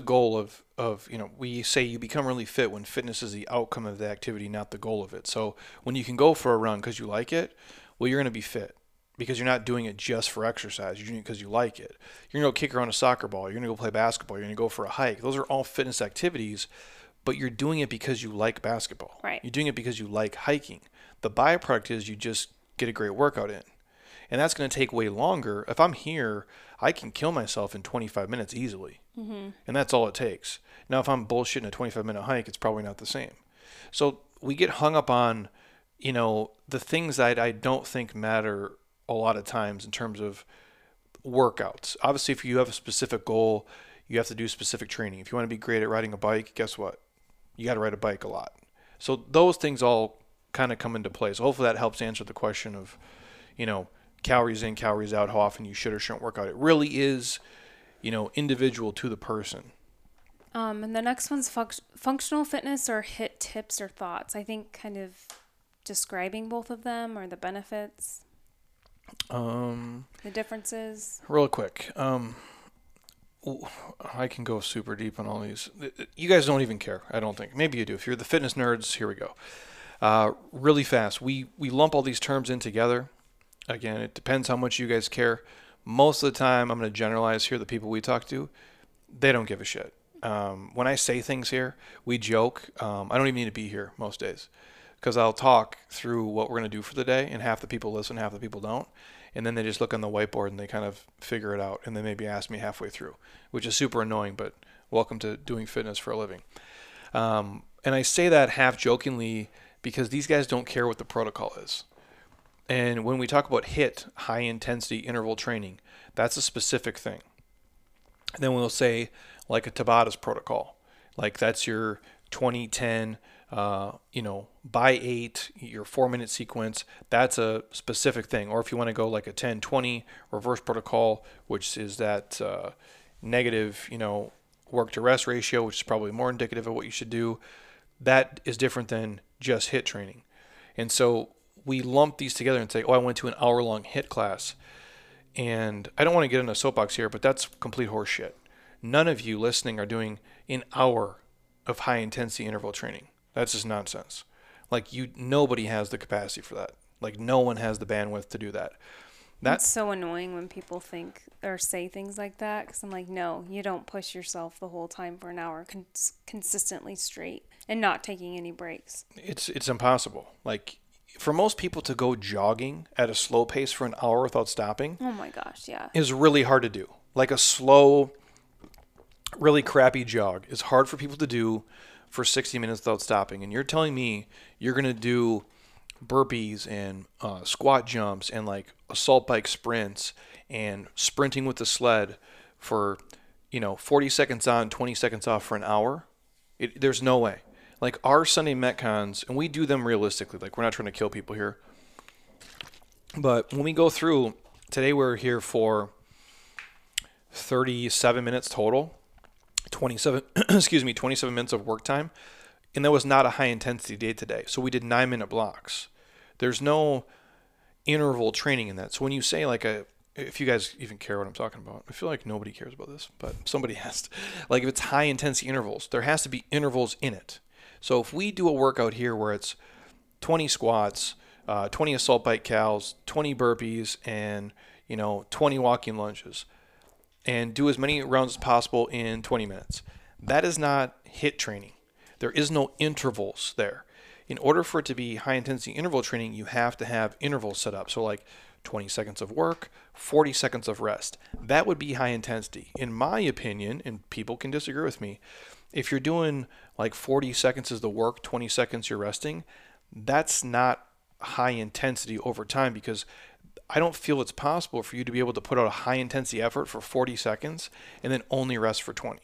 goal of, you know, we say you become really fit when fitness is the outcome of the activity, not the goal of it. So when you can go for a run because you like it, well, you're going to be fit because you're not doing it just for exercise. You're doing it because you like it. You're going to go kick around a soccer ball. You're going to go play basketball. You're going to go for a hike. Those are all fitness activities, but you're doing it because you like basketball. Right. You're doing it because you like hiking. The byproduct is you just get a great workout in. And that's going to take way longer. If I'm here, I can kill myself in 25 minutes easily. Mm-hmm. And that's all it takes. Now, if I'm bullshitting a 25-minute hike, it's probably not the same. So we get hung up on, you know, the things that I don't think matter a lot of times in terms of workouts. Obviously, if you have a specific goal, you have to do specific training. If you want to be great at riding a bike, guess what? You got to ride a bike a lot. So those things all kind of come into play. So hopefully that helps answer the question of, you know, calories in, calories out, how often you should or shouldn't work out. It really is, you know, individual to the person. And the next one's functional fitness or HIIT tips or thoughts. I think kind of describing both of them or the benefits, the differences. Real quick. I can go super deep on all these. You guys don't even care, I don't think. Maybe you do. If you're the fitness nerds, here we go. Really fast. We lump all these terms in together. Again, it depends how much you guys care. Most of the time, I'm going to generalize here, the people we talk to, they don't give a shit. When I say things here, we joke. I don't even need to be here most days because I'll talk through what we're going to do for the day, and half the people listen, half the people don't. And then they just look on the whiteboard and they kind of figure it out, and they maybe ask me halfway through, which is super annoying, but welcome to doing fitness for a living. And I say that half jokingly because these guys don't care what the protocol is. And when we talk about HIIT, high intensity interval training, that's a specific thing. And then we'll say like a Tabata's protocol, like that's your 20-10, you know, by 8, your 4-minute sequence. That's a specific thing. Or if you want to go like a 10-20 reverse protocol, which is that negative, you know, work to rest ratio, which is probably more indicative of what you should do. That is different than just HIIT training. And so we lump these together and say, oh, I went to an hour-long HIIT class. And I don't want to get in a soapbox here, but that's complete horseshit. None of you listening are doing an hour of high-intensity interval training. That's just nonsense. Like, nobody has the capacity for that. Like, no one has the bandwidth to do that. That's so annoying when people think or say things like that, because I'm like, no, you don't push yourself the whole time for an hour consistently straight and not taking any breaks. It's impossible. Like, for most people to go jogging at a slow pace for an hour without stopping. Oh my gosh, yeah. Is really hard to do. Like a slow, really crappy jog is hard for people to do for 60 minutes without stopping. And you're telling me you're going to do burpees and squat jumps and like assault bike sprints and sprinting with the sled for, you know, 40 seconds on, 20 seconds off for an hour? There's no way. Like our Sunday Metcons, and we do them realistically. Like we're not trying to kill people here. But when we go through, today we're here for 37 minutes total, 27 minutes of work time. And that was not a high intensity day today. So we did 9-minute blocks. There's no interval training in that. So when you say like if you guys even care what I'm talking about, I feel like nobody cares about this, but somebody has to. Like if it's high intensity intervals, there has to be intervals in it. So if we do a workout here where it's 20 squats, 20 assault bike cows, 20 burpees, and, you know, 20 walking lunges, and do as many rounds as possible in 20 minutes, that is not HIIT training. There is no intervals there. In order for it to be high-intensity interval training, you have to have intervals set up. So like 20 seconds of work, 40 seconds of rest. That would be high intensity. In my opinion, and people can disagree with me, if you're doing like 40 seconds is the work, 20 seconds you're resting, that's not high intensity over time because I don't feel it's possible for you to be able to put out a high intensity effort for 40 seconds and then only rest for 20.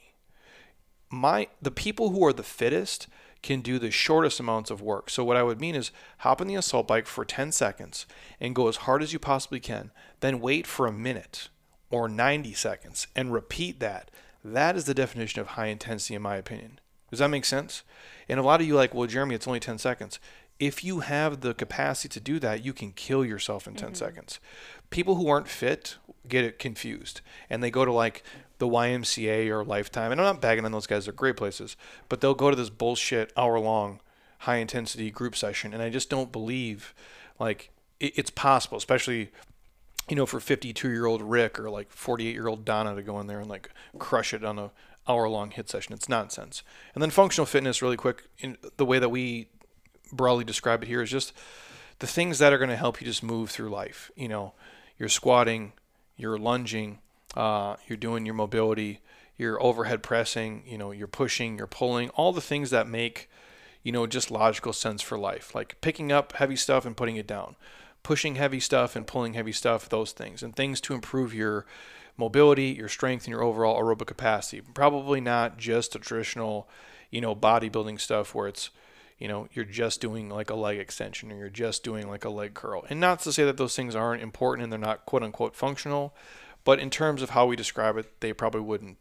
The people who are the fittest can do the shortest amounts of work. So what I would mean is hop on the assault bike for 10 seconds and go as hard as you possibly can, then wait for a minute or 90 seconds and repeat that. That is the definition of high intensity in my opinion. Does that make sense? And a lot of you are like, well, Jeremy, it's only 10 seconds. If you have the capacity to do that, you can kill yourself in 10 seconds. People who aren't fit get it confused and they go to like the YMCA or Lifetime. And I'm not bagging on those guys. They're great places. But they'll go to this bullshit hour-long high-intensity group session. And I just don't believe like it's possible, especially, you know, for 52-year-old Rick or like 48-year-old Donna to go in there and like crush it on an hour-long hit session. It's nonsense. And then functional fitness, really quick, in the way that we broadly describe it here is just the things that are going to help you just move through life. You know, you're squatting, you're lunging, you're doing your mobility, you're overhead pressing, you know, you're pushing, you're pulling, all the things that make, you know, just logical sense for life, like picking up heavy stuff and putting it down, pushing heavy stuff and pulling heavy stuff, those things, and things to improve your mobility, your strength, and your overall aerobic capacity. Probably not just a traditional, you know, bodybuilding stuff where it's, you know, you're just doing like a leg extension or you're just doing like a leg curl. And not to say that those things aren't important and they're not quote unquote functional, but in terms of how we describe it, they probably wouldn't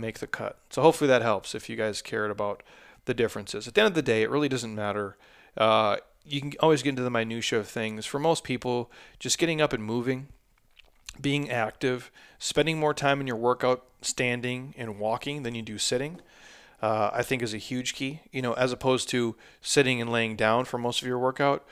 make the cut. So hopefully that helps if you guys cared about the differences. At the end of the day, it really doesn't matter. You can always get into the minutia of things. For most people, just getting up and moving, being active, spending more time in your workout standing and walking than you do sitting, I think is a huge key, you know, as opposed to sitting and laying down for most of your workout.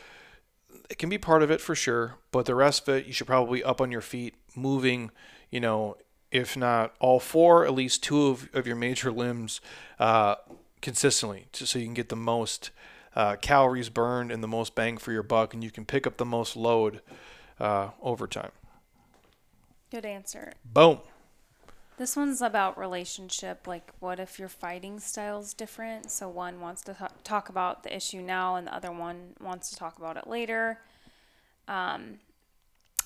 It can be part of it for sure, but the rest of it, you should probably up on your feet, moving, you know, if not all four, at least two of your major limbs consistently, just so you can get the most calories burned and the most bang for your buck, and you can pick up the most load over time. Good answer. Boom. This one's about relationship. Like, what if your fighting style's different? So one wants to talk about the issue now and the other one wants to talk about it later. I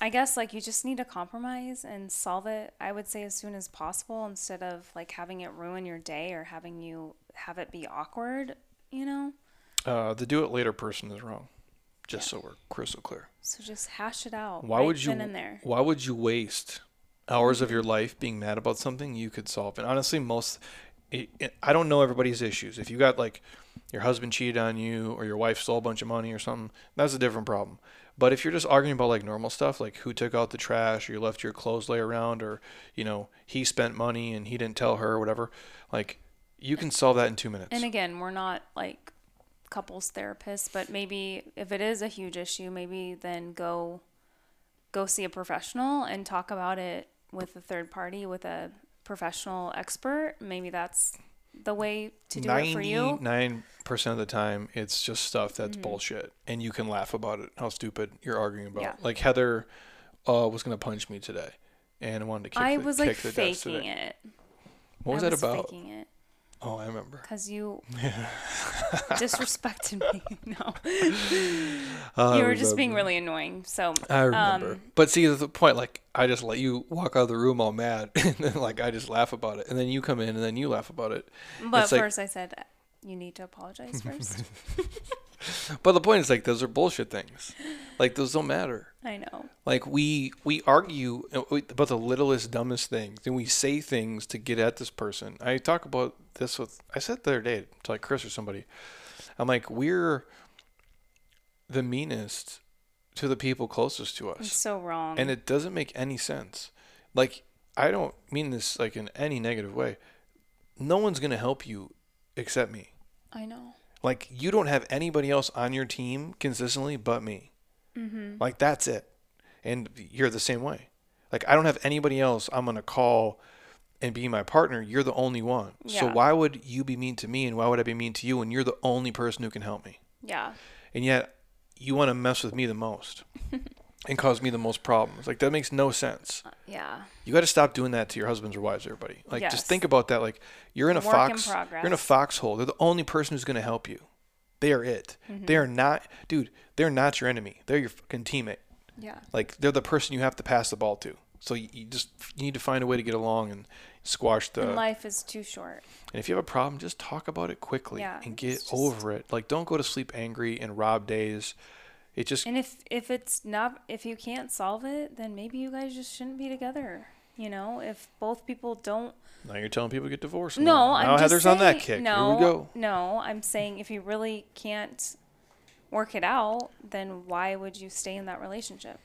guess, like, you just need to compromise and solve it, I would say, as soon as possible instead of, like, having it ruin your day or having you have it be awkward, you know? The do it later person is wrong, just so we're crystal clear. So just hash it out. Why would you waste hours of your life being mad about something you could solve? And honestly, I don't know everybody's issues. If you got like your husband cheated on you or your wife stole a bunch of money or something, that's a different problem. But if you're just arguing about like normal stuff, like who took out the trash or you left your clothes lay around or, you know, he spent money and he didn't tell her or whatever, like you can solve that in 2 minutes. And again, we're not like couples therapists, but maybe if it is a huge issue, maybe then go see a professional and talk about it with a third party, with a professional expert. Maybe that's the way to do it for you. 99% of the time, it's just stuff that's bullshit. And you can laugh about it, how stupid you're arguing about. Yeah. Like Heather was going to punch me today. And I wanted to kick the dust today. What was that about? I was faking it. Oh, I remember. Because you disrespected me. No. You were just being really annoying. So I remember. But see, the point, like, I just let you walk out of the room all mad. And then, like, I just laugh about it. And then you come in and then you laugh about it. But it's first I said, you need to apologize first. But the point is, like, those are bullshit things. Like, those don't matter. I know. Like, we argue about the littlest, dumbest things. And we say things to get at this person. I talk about this with... I said the other day to, like, Chris or somebody. I'm like, we're the meanest to the people closest to us. It's so wrong. And it doesn't make any sense. Like, I don't mean this, like, in any negative way. No one's going to help you except me. I know. Like, you don't have anybody else on your team consistently but me. Mm-hmm. Like, that's it. And you're the same way. Like, I don't have anybody else I'm going to call and be my partner. You're the only one. Yeah. So why would you be mean to me and why would I be mean to you when you're the only person who can help me? Yeah. And yet, you want to mess with me the most and cause me the most problems. Like, that makes no sense. Yeah. You got to stop doing that to your husbands or wives, everybody. Like, just think about that. Like, you're in a foxhole. They're the only person who's going to help you. They are it. Mm-hmm. They are not your enemy. They're your fucking teammate. Yeah. Like, they're the person you have to pass the ball to. So you need to find a way to get along and squash the... And life is too short. And if you have a problem, just talk about it quickly and get over it. Like, don't go to sleep angry and rob days. It just... And if you can't solve it, then maybe you guys just shouldn't be together. You know, if both people don't... Now you're telling people to get divorced. No, I'm just Heather's saying, on that kick. No, here we go. No, I'm saying if you really can't work it out, then why would you stay in that relationship?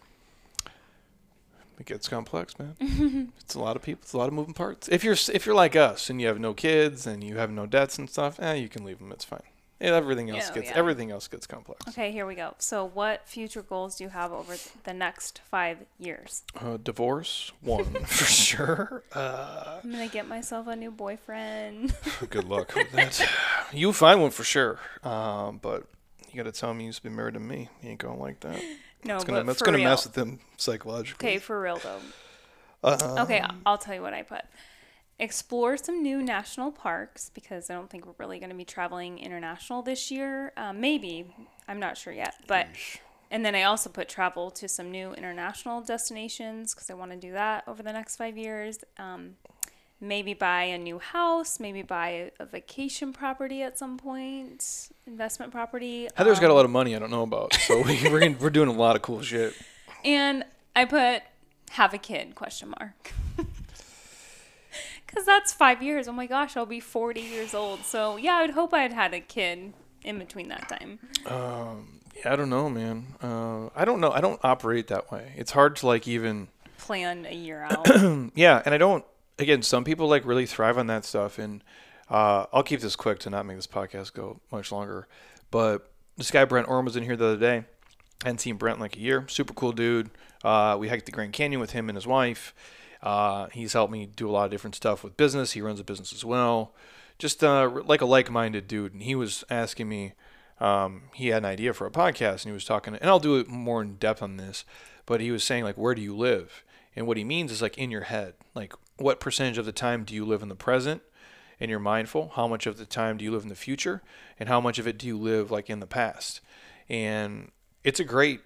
It gets complex, man. It's a lot of people. It's a lot of moving parts. If you're like us and you have no kids and you have no debts and stuff, you can leave them. It's fine. Everything else gets complex. Okay, here we go. So what future goals do you have over the next 5 years? Divorce, one for sure. I'm going to get myself a new boyfriend. Good luck with that. You'll find one for sure. But you got to tell him you used to be married to me. You ain't going to like that. No, that's going to mess with them psychologically. Okay, for real though. Okay, I'll tell you what I put. Explore some new national parks, because I don't think we're really going to be traveling international this year. Maybe. I'm not sure yet. But and then I also put travel to some new international destinations, because I want to do that over the next 5 years. Maybe buy a new house. Maybe buy a vacation property at some point. Investment property. Heather's got a lot of money I don't know about. So we're doing a lot of cool shit. And I put have a kid, ? Because that's 5 years. Oh, my gosh. I'll be 40 years old. So, yeah, I would hope I'd had a kid in between that time. I don't know, man. I don't know. I don't operate that way. It's hard to, like, even... plan a year out. Yeah, and I don't... Again, some people, like, really thrive on that stuff. And I'll keep this quick to not make this podcast go much longer. But this guy, Brent Orm, was in here the other day. I hadn't seen Brent in, like, a year. Super cool dude. We hiked the Grand Canyon with him and his wife. He's helped me do a lot of different stuff with business. He runs a business as well. Just like a like-minded dude. And he was asking me, he had an idea for a podcast, and he was talking, and I'll do it more in depth on this, but he was saying, like, where do you live? And what he means is, like, in your head. Like, what percentage of the time do you live in the present and you're mindful? How much of the time do you live in the future? And how much of it do you live, like, in the past? And it's a great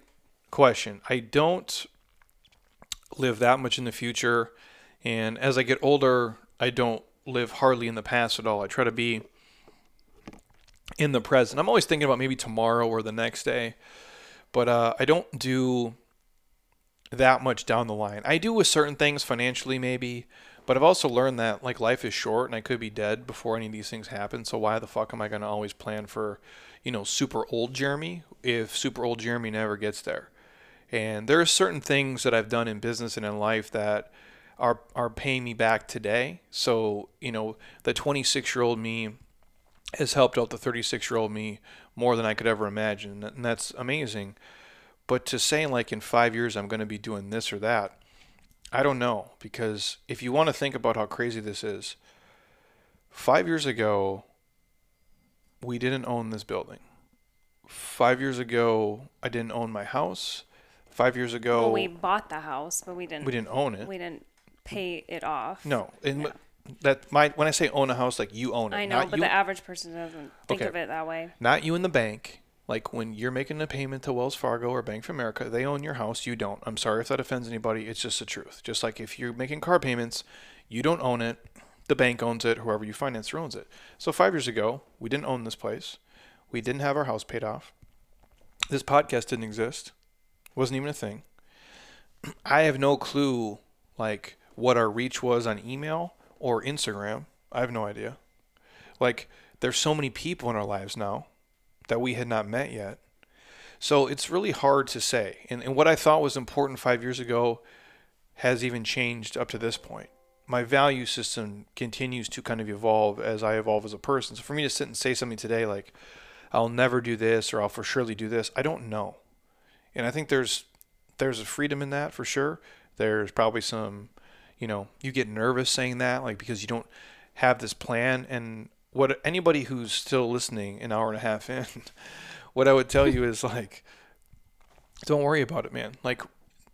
question. I don't live that much in the future, and as I get older, I don't live hardly in the past at all. I try to be in the present. I'm always thinking about maybe tomorrow or the next day, but I don't do that much down the line. I do with certain things financially maybe, but I've also learned that, like, life is short and I could be dead before any of these things happen, so why the fuck am I going to always plan for, you know, super old Jeremy if super old Jeremy never gets there? And there are certain things that I've done in business and in life that are paying me back today. So, you know, the 26-year-old me has helped out the 36-year-old me more than I could ever imagine. And that's amazing. But to say, like, in 5 years I'm going to be doing this or that, I don't know. Because if you want to think about how crazy this is, 5 years ago, we didn't own this building. 5 years ago, I didn't own my house. 5 years ago, well, we bought the house, but we didn't own it. We didn't pay it off. No, and yeah. When I say own a house, like, you own it. I know, but the average person doesn't think of it that way. Not you in the bank. Like, when you're making a payment to Wells Fargo or Bank of America, they own your house. You don't. I'm sorry if that offends anybody. It's just the truth. Just like if you're making car payments, you don't own it. The bank owns it. Whoever you finance owns it. So 5 years ago, we didn't own this place. We didn't have our house paid off. This podcast didn't exist. Wasn't even a thing. I have no clue, like, what our reach was on email or Instagram. I have no idea. Like, there's so many people in our lives now that we had not met yet. So it's really hard to say. And what I thought was important 5 years ago has even changed up to this point. My value system continues to kind of evolve as I evolve as a person. So for me to sit and say something today like, I'll never do this or I'll for surely do this, I don't know. And I think there's a freedom in that for sure. There's probably some, you know, you get nervous saying that, like, because you don't have this plan. And what anybody who's still listening an hour and a half in, what I would tell you is, like, don't worry about it, man. Like,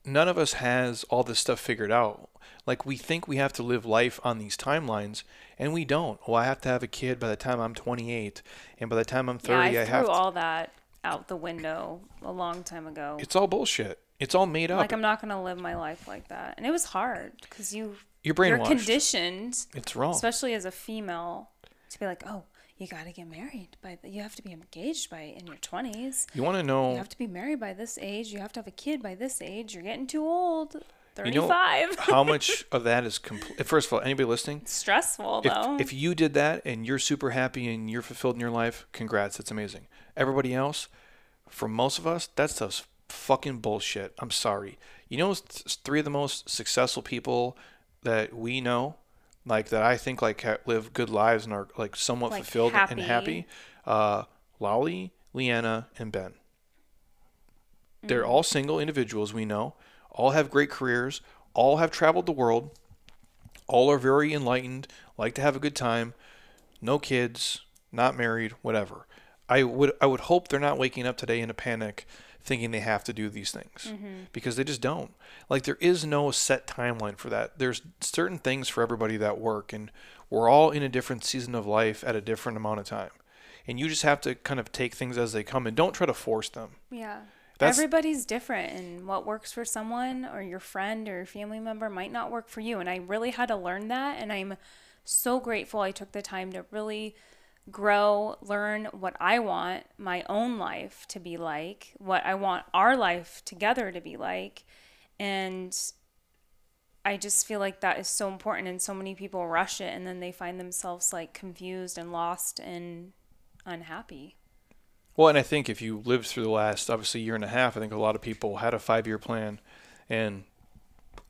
none of us has all this stuff figured out. Like, we think we have to live life on these timelines, and we don't. Oh, I have to have a kid by the time I'm 28, and by the time I'm 30, I have to. All that out the window a long time ago. It's all bullshit. It's all made up. Like, I'm not going to live my life like that. And it was hard because you're brainwashed. You're conditioned. It's wrong. Especially as a female to be like, oh, you got to get married. You have to be engaged in your 20s. You want to know. You have to be married by this age. You have to have a kid by this age. You're getting too old. 35. You know how much of that is first of all, anybody listening? It's stressful, though. If you did that and you're super happy and you're fulfilled in your life, congrats. That's amazing. Everybody else, for most of us, that stuff's fucking bullshit. I'm sorry. You know, three of the most successful people that we know, like that I think like live good lives and are like somewhat like fulfilled and happy, Lolly, Leanna, and Ben. Mm-hmm. They're all single individuals we know, all have great careers, all have traveled the world, all are very enlightened, like to have a good time, no kids, not married, whatever. I would hope they're not waking up today in a panic thinking they have to do these things, mm-hmm. because they just don't. Like, there is no set timeline for that. There's certain things for everybody that work, and we're all in a different season of life at a different amount of time. And you just have to kind of take things as they come and don't try to force them. Yeah. Everybody's different, and what works for someone or your friend or your family member might not work for you. And I really had to learn that, and I'm so grateful I took the time to really grow, learn what I want my own life to be like, what I want our life together to be like. And I just feel like that is so important, and so many people rush it, and then they find themselves like confused and lost and unhappy. Well, and I think if you lived through the last, obviously, year and a half, I think a lot of people had a 5-year plan, and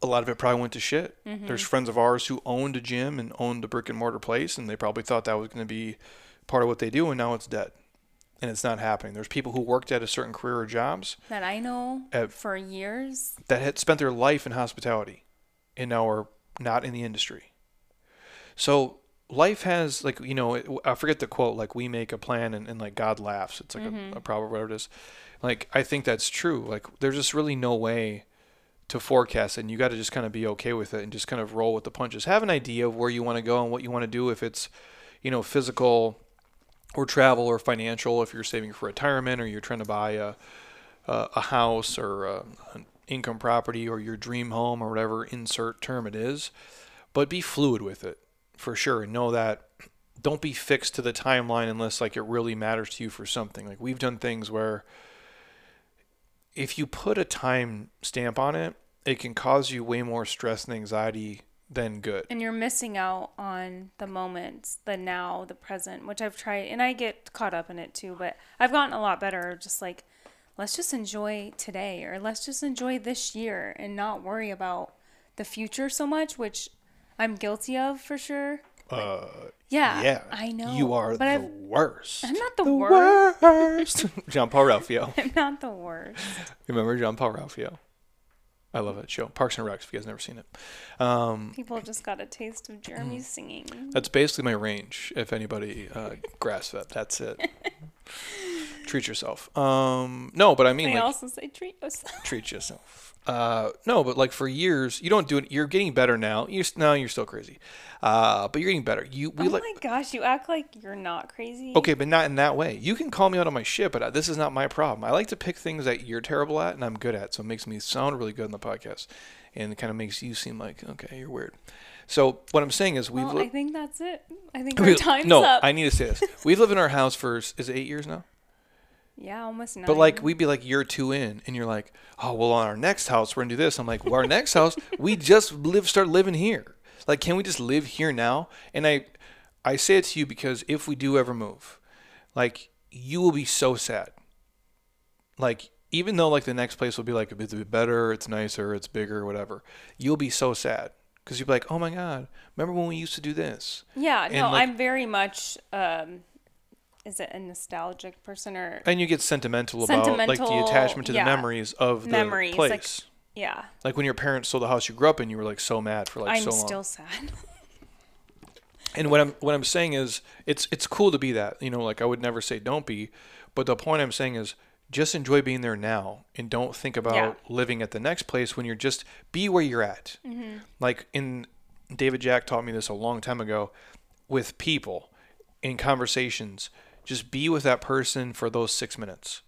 a lot of it probably went to shit. Mm-hmm. There's friends of ours who owned a gym and owned a brick and mortar place, and they probably thought that was going to be part of what they do, and now it's dead. And it's not happening. There's people who worked at a certain career or jobs. That I know for years. That had spent their life in hospitality and now are not in the industry. So life has, like, you know, I forget the quote, like, we make a plan and like, God laughs. It's like mm-hmm. a proverb, whatever it is. Like, I think that's true. Like, there's just really no way to forecast, and you got to just kind of be okay with it and just kind of roll with the punches. Have an idea of where you want to go and what you want to do, if it's, you know, physical or travel or financial, if you're saving for retirement or you're trying to buy a house or an income property or your dream home or whatever insert term it is. But be fluid with it for sure, and know that don't be fixed to the timeline unless like it really matters to you for something. Like, we've done things where if you put a time stamp on it, it can cause you way more stress and anxiety than good. And you're missing out on the moments, the now, the present, which I've tried. And I get caught up in it too, but I've gotten a lot better. Just like, let's just enjoy today, or let's just enjoy this year and not worry about the future so much, which I'm guilty of for sure. Yeah, I know. You are worst. I'm not the worst. Jean-Paul Ralphio. I'm not the worst. Remember Jean-Paul Ralphio? I love that show. Parks and Rec, if you guys have never seen it. People just got a taste of Jeremy's singing. That's basically my range, if anybody grasps that. That's it. Treat yourself. No, but I mean, I also say treat yourself. Treat yourself. No, but like, for years, you don't do it. You're getting better now. You're still crazy. But you're getting better. My gosh, you act like you're not crazy. Okay, but not in that way. You can call me out on my shit, but this is not my problem. I like to pick things that you're terrible at and I'm good at, so it makes me sound really good on the podcast, and it kind of makes you seem like, okay, you're weird. So what I'm saying is, I think that's it. I think our time's up. No, I need to say this. We've lived in our house for, is it 8 years now? Yeah, almost 9. But like, we'd be like year 2 in, and you're like, oh, well, on our next house, we're going to do this. I'm like, well, our next house, we just start living here. Like, can we just live here now? And I say it to you because if we do ever move, like, you will be so sad. Like, even though like the next place will be like a bit better, it's nicer, it's bigger, whatever, you'll be so sad. Because you'll be like, oh my God, remember when we used to do this? Yeah, and no, like, I'm very much... is it a nostalgic person or... And you get sentimental about like the attachment to the memories of the place. Like, yeah. Like when your parents sold the house you grew up in, you were like so mad for like so long. I'm still sad. And what I'm saying is, it's cool to be that. You know, like, I would never say don't be. But the point I'm saying is, just enjoy being there now and don't think about living at the next place when you're just... Be where you're at. Mm-hmm. Like, David Jack taught me this a long time ago with people in conversations. Just be with that person for those 6 minutes.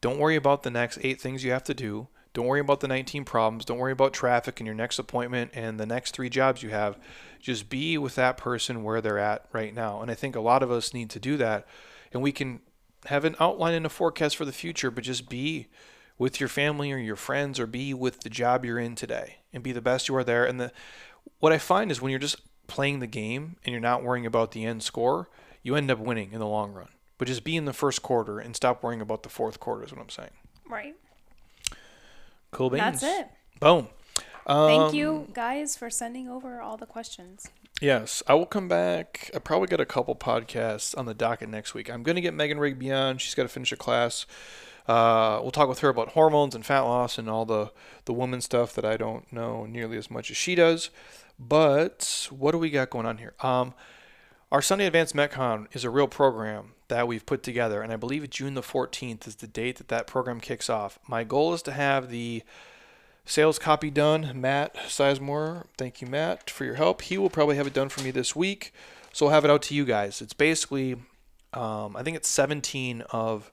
Don't worry about the next 8 things you have to do. Don't worry about the 19 problems. Don't worry about traffic and your next appointment and the next 3 jobs you have. Just be with that person where they're at right now. And I think a lot of us need to do that. And we can have an outline and a forecast for the future, but just be with your family or your friends, or be with the job you're in today and be the best you are there. And what I find is when you're just playing the game and you're not worrying about the end score, you end up winning in the long run. But just be in the first quarter and stop worrying about the fourth quarter is what I'm saying. Right. Cool beans. That's it. Boom. Thank you guys for sending over all the questions. Yes. I will come back. I probably got a couple podcasts on the docket next week. I'm going to get Megan Rigby on. She's got to finish her class. We'll talk with her about hormones and fat loss and all the woman stuff that I don't know nearly as much as she does. But what do we got going on here? Our Sunday Advanced Metcon is a real program that we've put together, and I believe June the 14th is the date that program kicks off. My goal is to have the sales copy done. Matt Sizemore, thank you, Matt, for your help. He will probably have it done for me this week, so I'll have it out to you guys. It's basically, I think it's 17 of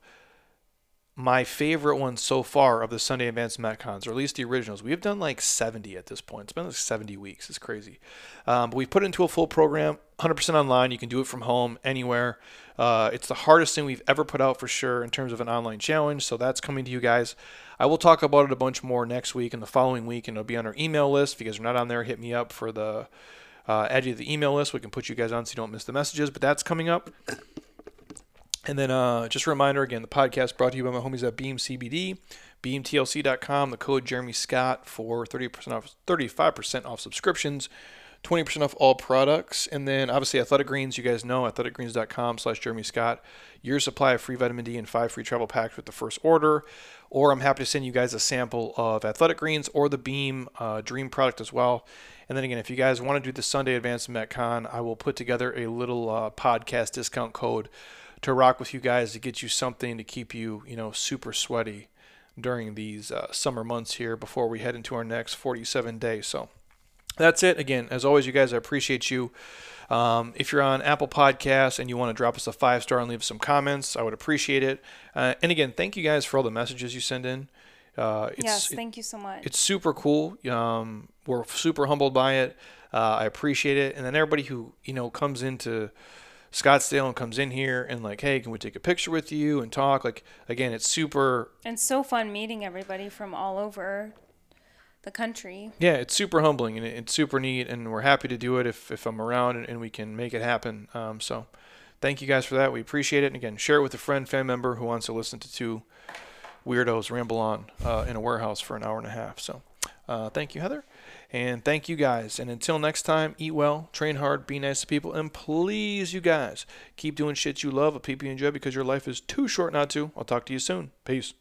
my favorite ones so far of the Sunday Advanced Metcons, or at least the originals. We have done like 70 at this point. It's been like 70 weeks. It's crazy. But we put it into a full program, 100% online. You can do it from home, anywhere. It's the hardest thing we've ever put out for sure in terms of an online challenge, so that's coming to you guys. I will talk about it a bunch more next week and the following week, and it'll be on our email list. If you guys are not on there, hit me up for the add you to the email list. We can put you guys on so you don't miss the messages, but that's coming up. And then just a reminder, again, the podcast brought to you by my homies at Beam CBD, beamtlc.com, the code Jeremy Scott for 35% off subscriptions, 20% off all products. And then obviously Athletic Greens, you guys know, athleticgreens.com/Jeremy Scott, your supply of free vitamin D and 5 free travel packs with the first order. Or I'm happy to send you guys a sample of Athletic Greens or the Beam Dream product as well. And then again, if you guys want to do the Sunday Advanced Metcon, I will put together a little podcast discount code to rock with you guys to get you something to keep you, super sweaty during these summer months here before we head into our next 47 days. So that's it. Again, as always, you guys, I appreciate you. If you're on Apple Podcasts and you want to drop us a 5-star and leave some comments, I would appreciate it. And again, thank you guys for all the messages you send in. Yes, thank you so much. It's super cool. We're super humbled by it. I appreciate it. And then everybody who, comes into Scottsdale and comes in here and like, hey, can we take a picture with you and talk? Like, again, it's super. And so fun meeting everybody from all over the country. Yeah, it's super humbling and it's super neat, and we're happy to do it if I'm around and we can make it happen. So thank you guys for that. We appreciate it. And again, share it with a friend, family member who wants to listen to 2 weirdos ramble on in a warehouse for an hour and a half. So thank you, Heather. And thank you guys. And until next time, eat well, train hard, be nice to people, and please, you guys, keep doing shit you love, people you enjoy, because your life is too short not to. I'll talk to you soon. Peace.